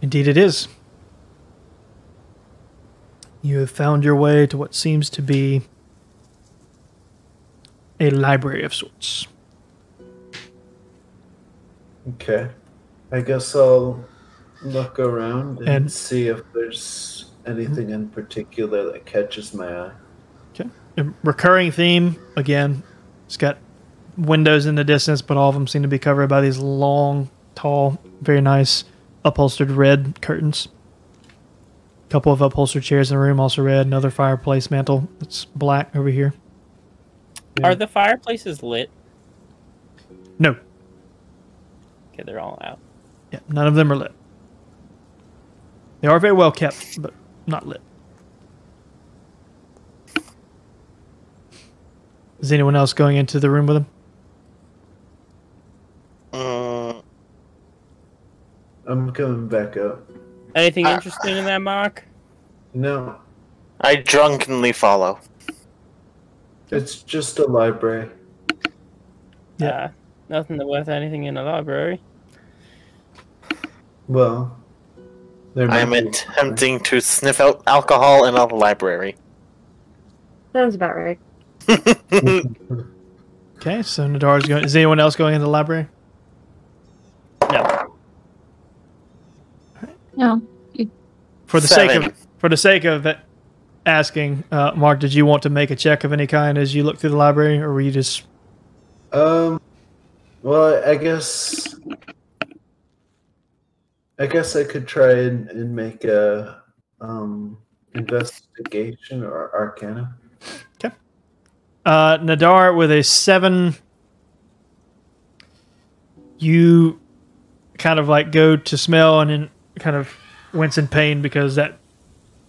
Indeed it is. You have found your way to what seems to be a library of sorts. Okay. I guess I'll look around and, and see if there's anything in particular that catches my eye. Okay. A recurring theme, again, it's got windows in the distance, but all of them seem to be covered by these long, tall, very nice upholstered red curtains. A couple of upholstered chairs in the room, also red. Another fireplace mantle that's black over here. Yeah. Are the fireplaces lit? No. Okay, they're all out. Yeah, none of them are lit. They are very well kept, but not lit. Is anyone else going into the room with them? Uh, I'm coming back up. Anything uh, interesting in that, Mark? No. I drunkenly follow. It's just a library. Yeah. Uh, nothing worth anything in a library. Well, I'm attempting to sniff out alcohol in a library. Sounds about right. Okay, so Nadar's going. Is anyone else going into the library? No. No. For the Seven. sake of for the sake of asking, uh, Mark, did you want to make a check of any kind as you looked through the library, or were you just? Um. Well, I guess. I guess I could try and, and make a um, investigation or arcana. Okay. Uh, Nadar with a seven. You kind of like go to smell and then kind of wince in pain because that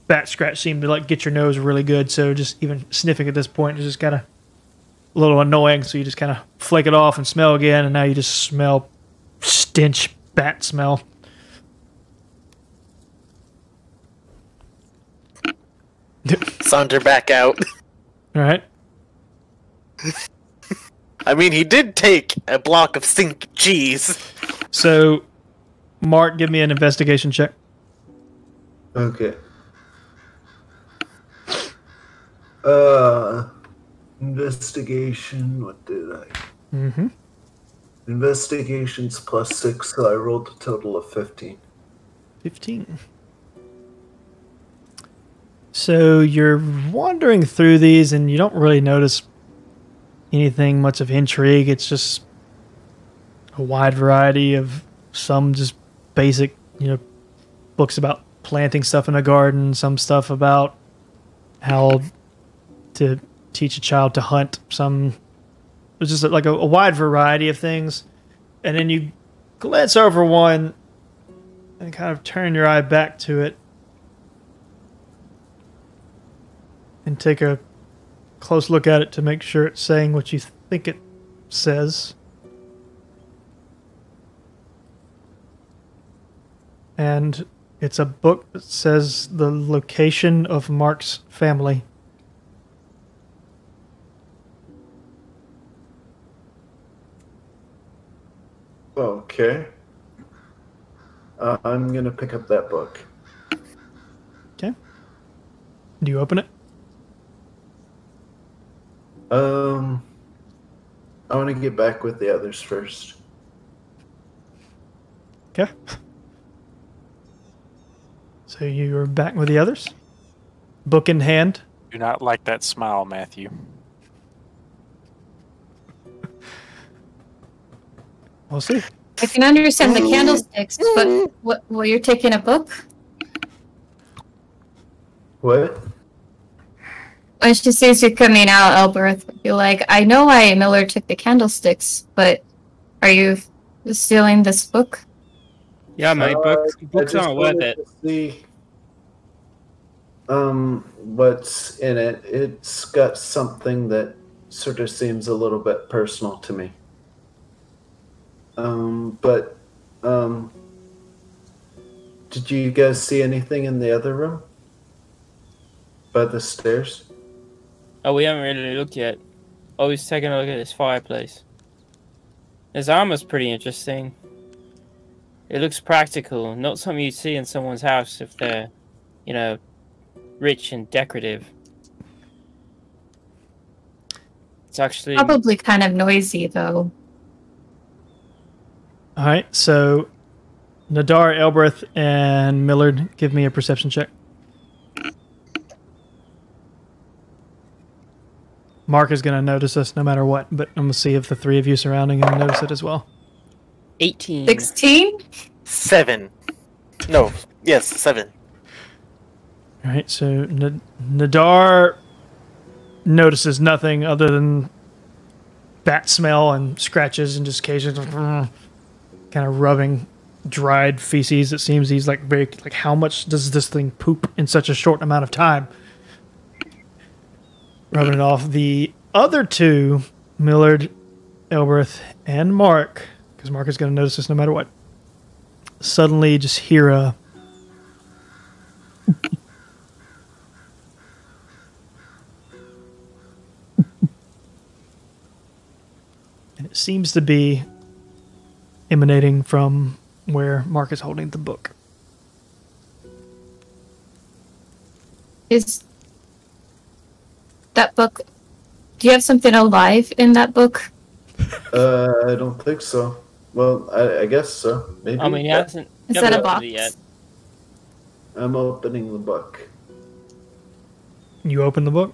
bat scratch seemed to like get your nose really good. So just even sniffing at this point is just kind of a little annoying. So you just kind of flake it off and smell again. And now you just smell stench bat smell. Saunter back out. All right. I mean, he did take a block of stink cheese. So, Mark, give me an investigation check. Okay. Uh, investigation. What did I? Mm-hmm. Investigations plus six, so I rolled a total of fifteen. Fifteen. So you're wandering through these and you don't really notice anything much of intrigue. It's just a wide variety of some just basic, you know, books about planting stuff in a garden, some stuff about how to teach a child to hunt, some... It's just like a, a wide variety of things. And then you glance over one and kind of turn your eye back to it. And take a close look at it to make sure it's saying what you think it says. And it's a book that says the location of Mark's family. Okay. Uh, I'm gonna pick up that book. Okay. Do you open it? Um, I want to get back with the others first. Okay. So you're back with the others? Book in hand? Do not like that smile, Matthew. We'll see. I can understand the candlesticks, but what, well, you're taking a book? What? When she sees you coming out, Elberth would be like, I know why Millard took the candlesticks, but are you stealing this book? Yeah, mate, uh, books, books aren't worth it. See, um, what's in it, it's got something that sort of seems a little bit personal to me. Um, but, um, did you guys see anything in the other room? By the stairs? Oh, we haven't really looked yet. I was taking a look at this fireplace. His armor's pretty interesting. It looks practical, not something you'd see in someone's house if they're, you know, rich and decorative. It's actually... probably kind of noisy, though. Alright, so Nadar, Elberth, and Millard, give me a perception check. Mark is going to notice us no matter what, but I'm going to see if the three of you surrounding him notice it as well. eighteen. sixteen? seven. No. Yes, seven. All right, so N Nadar notices nothing other than bat smell and scratches and just occasionally kind of rubbing dried feces. It seems he's like, very, like, how much does this thing poop in such a short amount of time? Rubbing it off. The other two, Millard, Elberth, and Mark, because Mark is going to notice this no matter what, suddenly just hear a... and it seems to be emanating from where Mark is holding the book. Is that book... Do you have something alive in that book? Uh, I don't think so. Well, I, I guess so. Maybe. I mean, it hasn't... Is that a box? Yet. I'm opening the book. You open the book?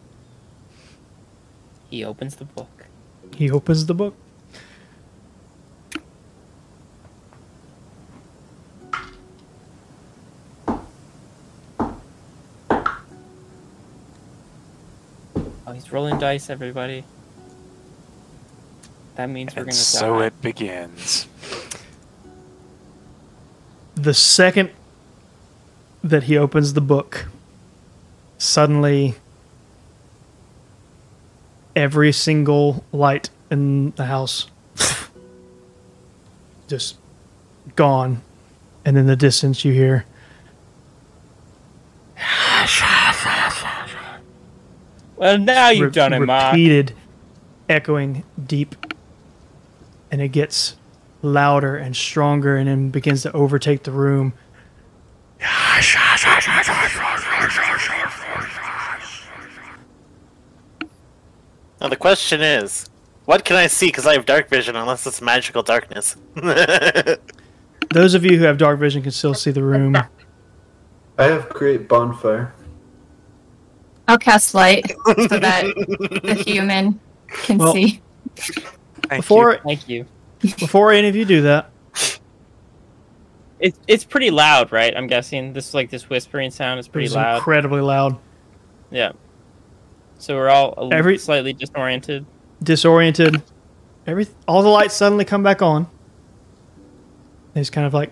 He opens the book. He opens the book. Oh, he's rolling dice, everybody. That means and we're gonna so die. So it begins. The second that he opens the book, suddenly every single light in the house just gone. And in the distance you hear Well, now you've done it, Mark. Repeated, echoing deep, and it gets louder and stronger and then begins to overtake the room. Now the question is, what can I see? Because I have dark vision, unless it's magical darkness. Those of you who have dark vision can still see the room. I have create bonfire. I'll cast light so that the human can well, see. Thank before, you. Thank you. Before any of you do that, it's it's pretty loud, right? I'm guessing this like this whispering sound is pretty it's loud. Incredibly loud. Yeah. So we're all a Every, slightly disoriented. Disoriented. Every all the lights suddenly come back on. It's kind of like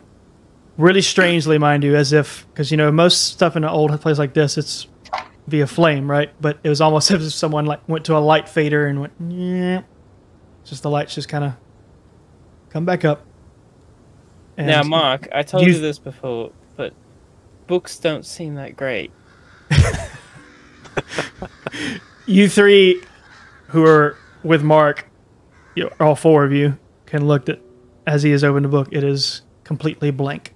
really strangely, mind you, as if because you know most stuff in an old place like this, it's via flame, right? But it was almost as if someone like went to a light fader and went, yeah. Just the lights just kind of come back up. And now, Mark, I told you, you this before, but books don't seem that great. You three, who are with Mark, you know, all four of you can look at as he has opened the book. It is completely blank.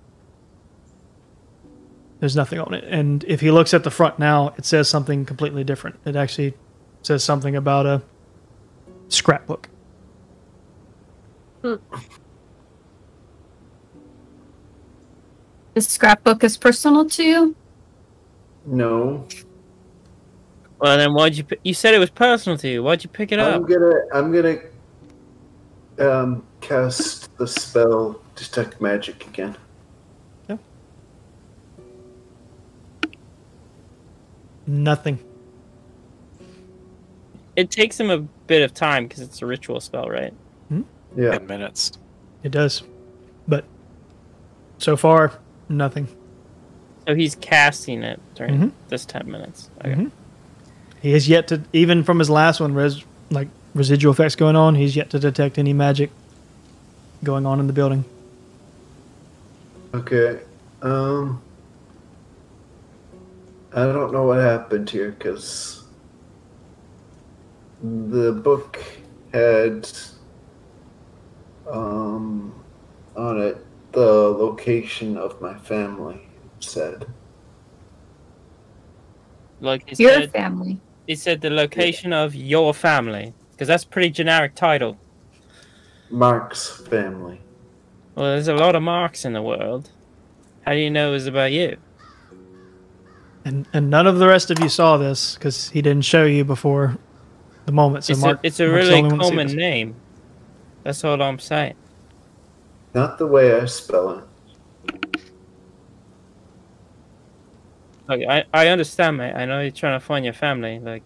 There's nothing on it. And if he looks at the front now, it says something completely different. It actually says something about a scrapbook. Hmm. The scrapbook is personal to you? No. Well, then why'd you... You said it was personal to you. Why'd you pick it I'm up? Gonna, I'm gonna um, cast the spell Detect Magic again. Nothing. It takes him a bit of time because it's a ritual spell, right? Hmm? Yeah. Ten minutes. It does. But so far, nothing. So he's casting it during mm-hmm. this ten minutes. Okay. Mm-hmm. He has yet to, even from his last one, res, like residual effects going on, he's yet to detect any magic going on in the building. Okay. Um... I don't know what happened here, because the book had um, on it the location of my family, it said. Like it your said, family. It said the location yeah. of your family, because that's a pretty generic title. Mark's family. Well, there's a lot of Marks in the world. How do you know it was about you? And, and none of the rest of you saw this because he didn't show you before the moment. So it's, Mark, a, it's a really common name. That's all I'm saying. Not the way I spell it. Like, I, I understand, mate. I know you're trying to find your family. Like,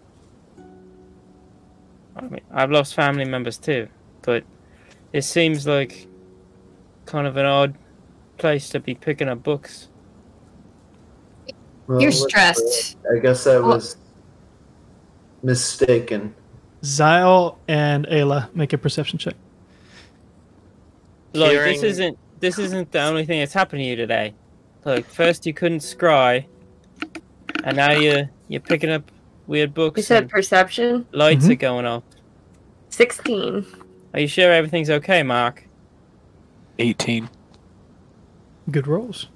I mean, I've lost family members too, but it seems like kind of an odd place to be picking up books. Well, you're stressed. I guess I was well, mistaken. Xyle and Ayla, make a perception check. Look, Hearing... this isn't this isn't the only thing that's happened to you today. Look, first you couldn't scry, and now you're you're picking up weird books. You said perception. Lights mm-hmm. are going off. Sixteen. Are you sure everything's okay, Mark? eighteen. Good rolls.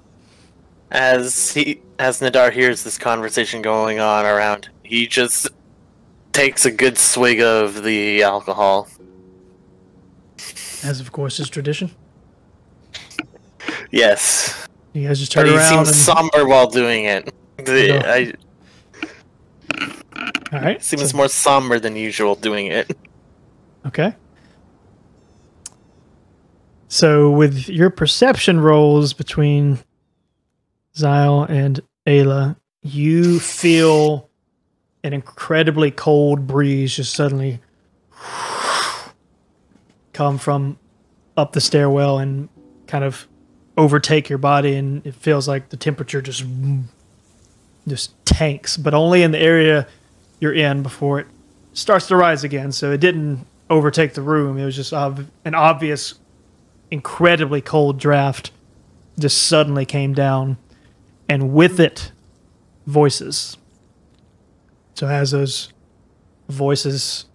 As he, as Nadar hears this conversation going on around, he just takes a good swig of the alcohol. As of course is tradition. Yes. He has just turned around. But he seems and... somber while doing it. No. I... All right. Seems so... more somber than usual doing it. Okay. So with your perception rolls between Xyle and Ayla, you feel an incredibly cold breeze just suddenly come from up the stairwell and kind of overtake your body, and it feels like the temperature just just tanks, but only in the area you're in before it starts to rise again. So it didn't overtake the room. It was just ob- an obvious, incredibly cold draft just suddenly came down, and with it, voices. So as those voices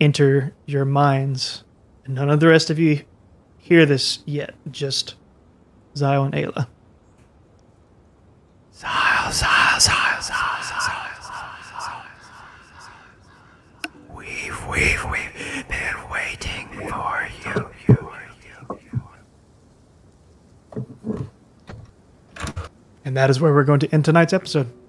enter your minds, and none of the rest of you hear this yet, just Xyle and Ayla. Xyle, Xyle, Xyle, Xyle, Xyle, Xyle, Xyle. We've, we've, we've been waiting for you. you, you, you. And that is where we're going to end tonight's episode.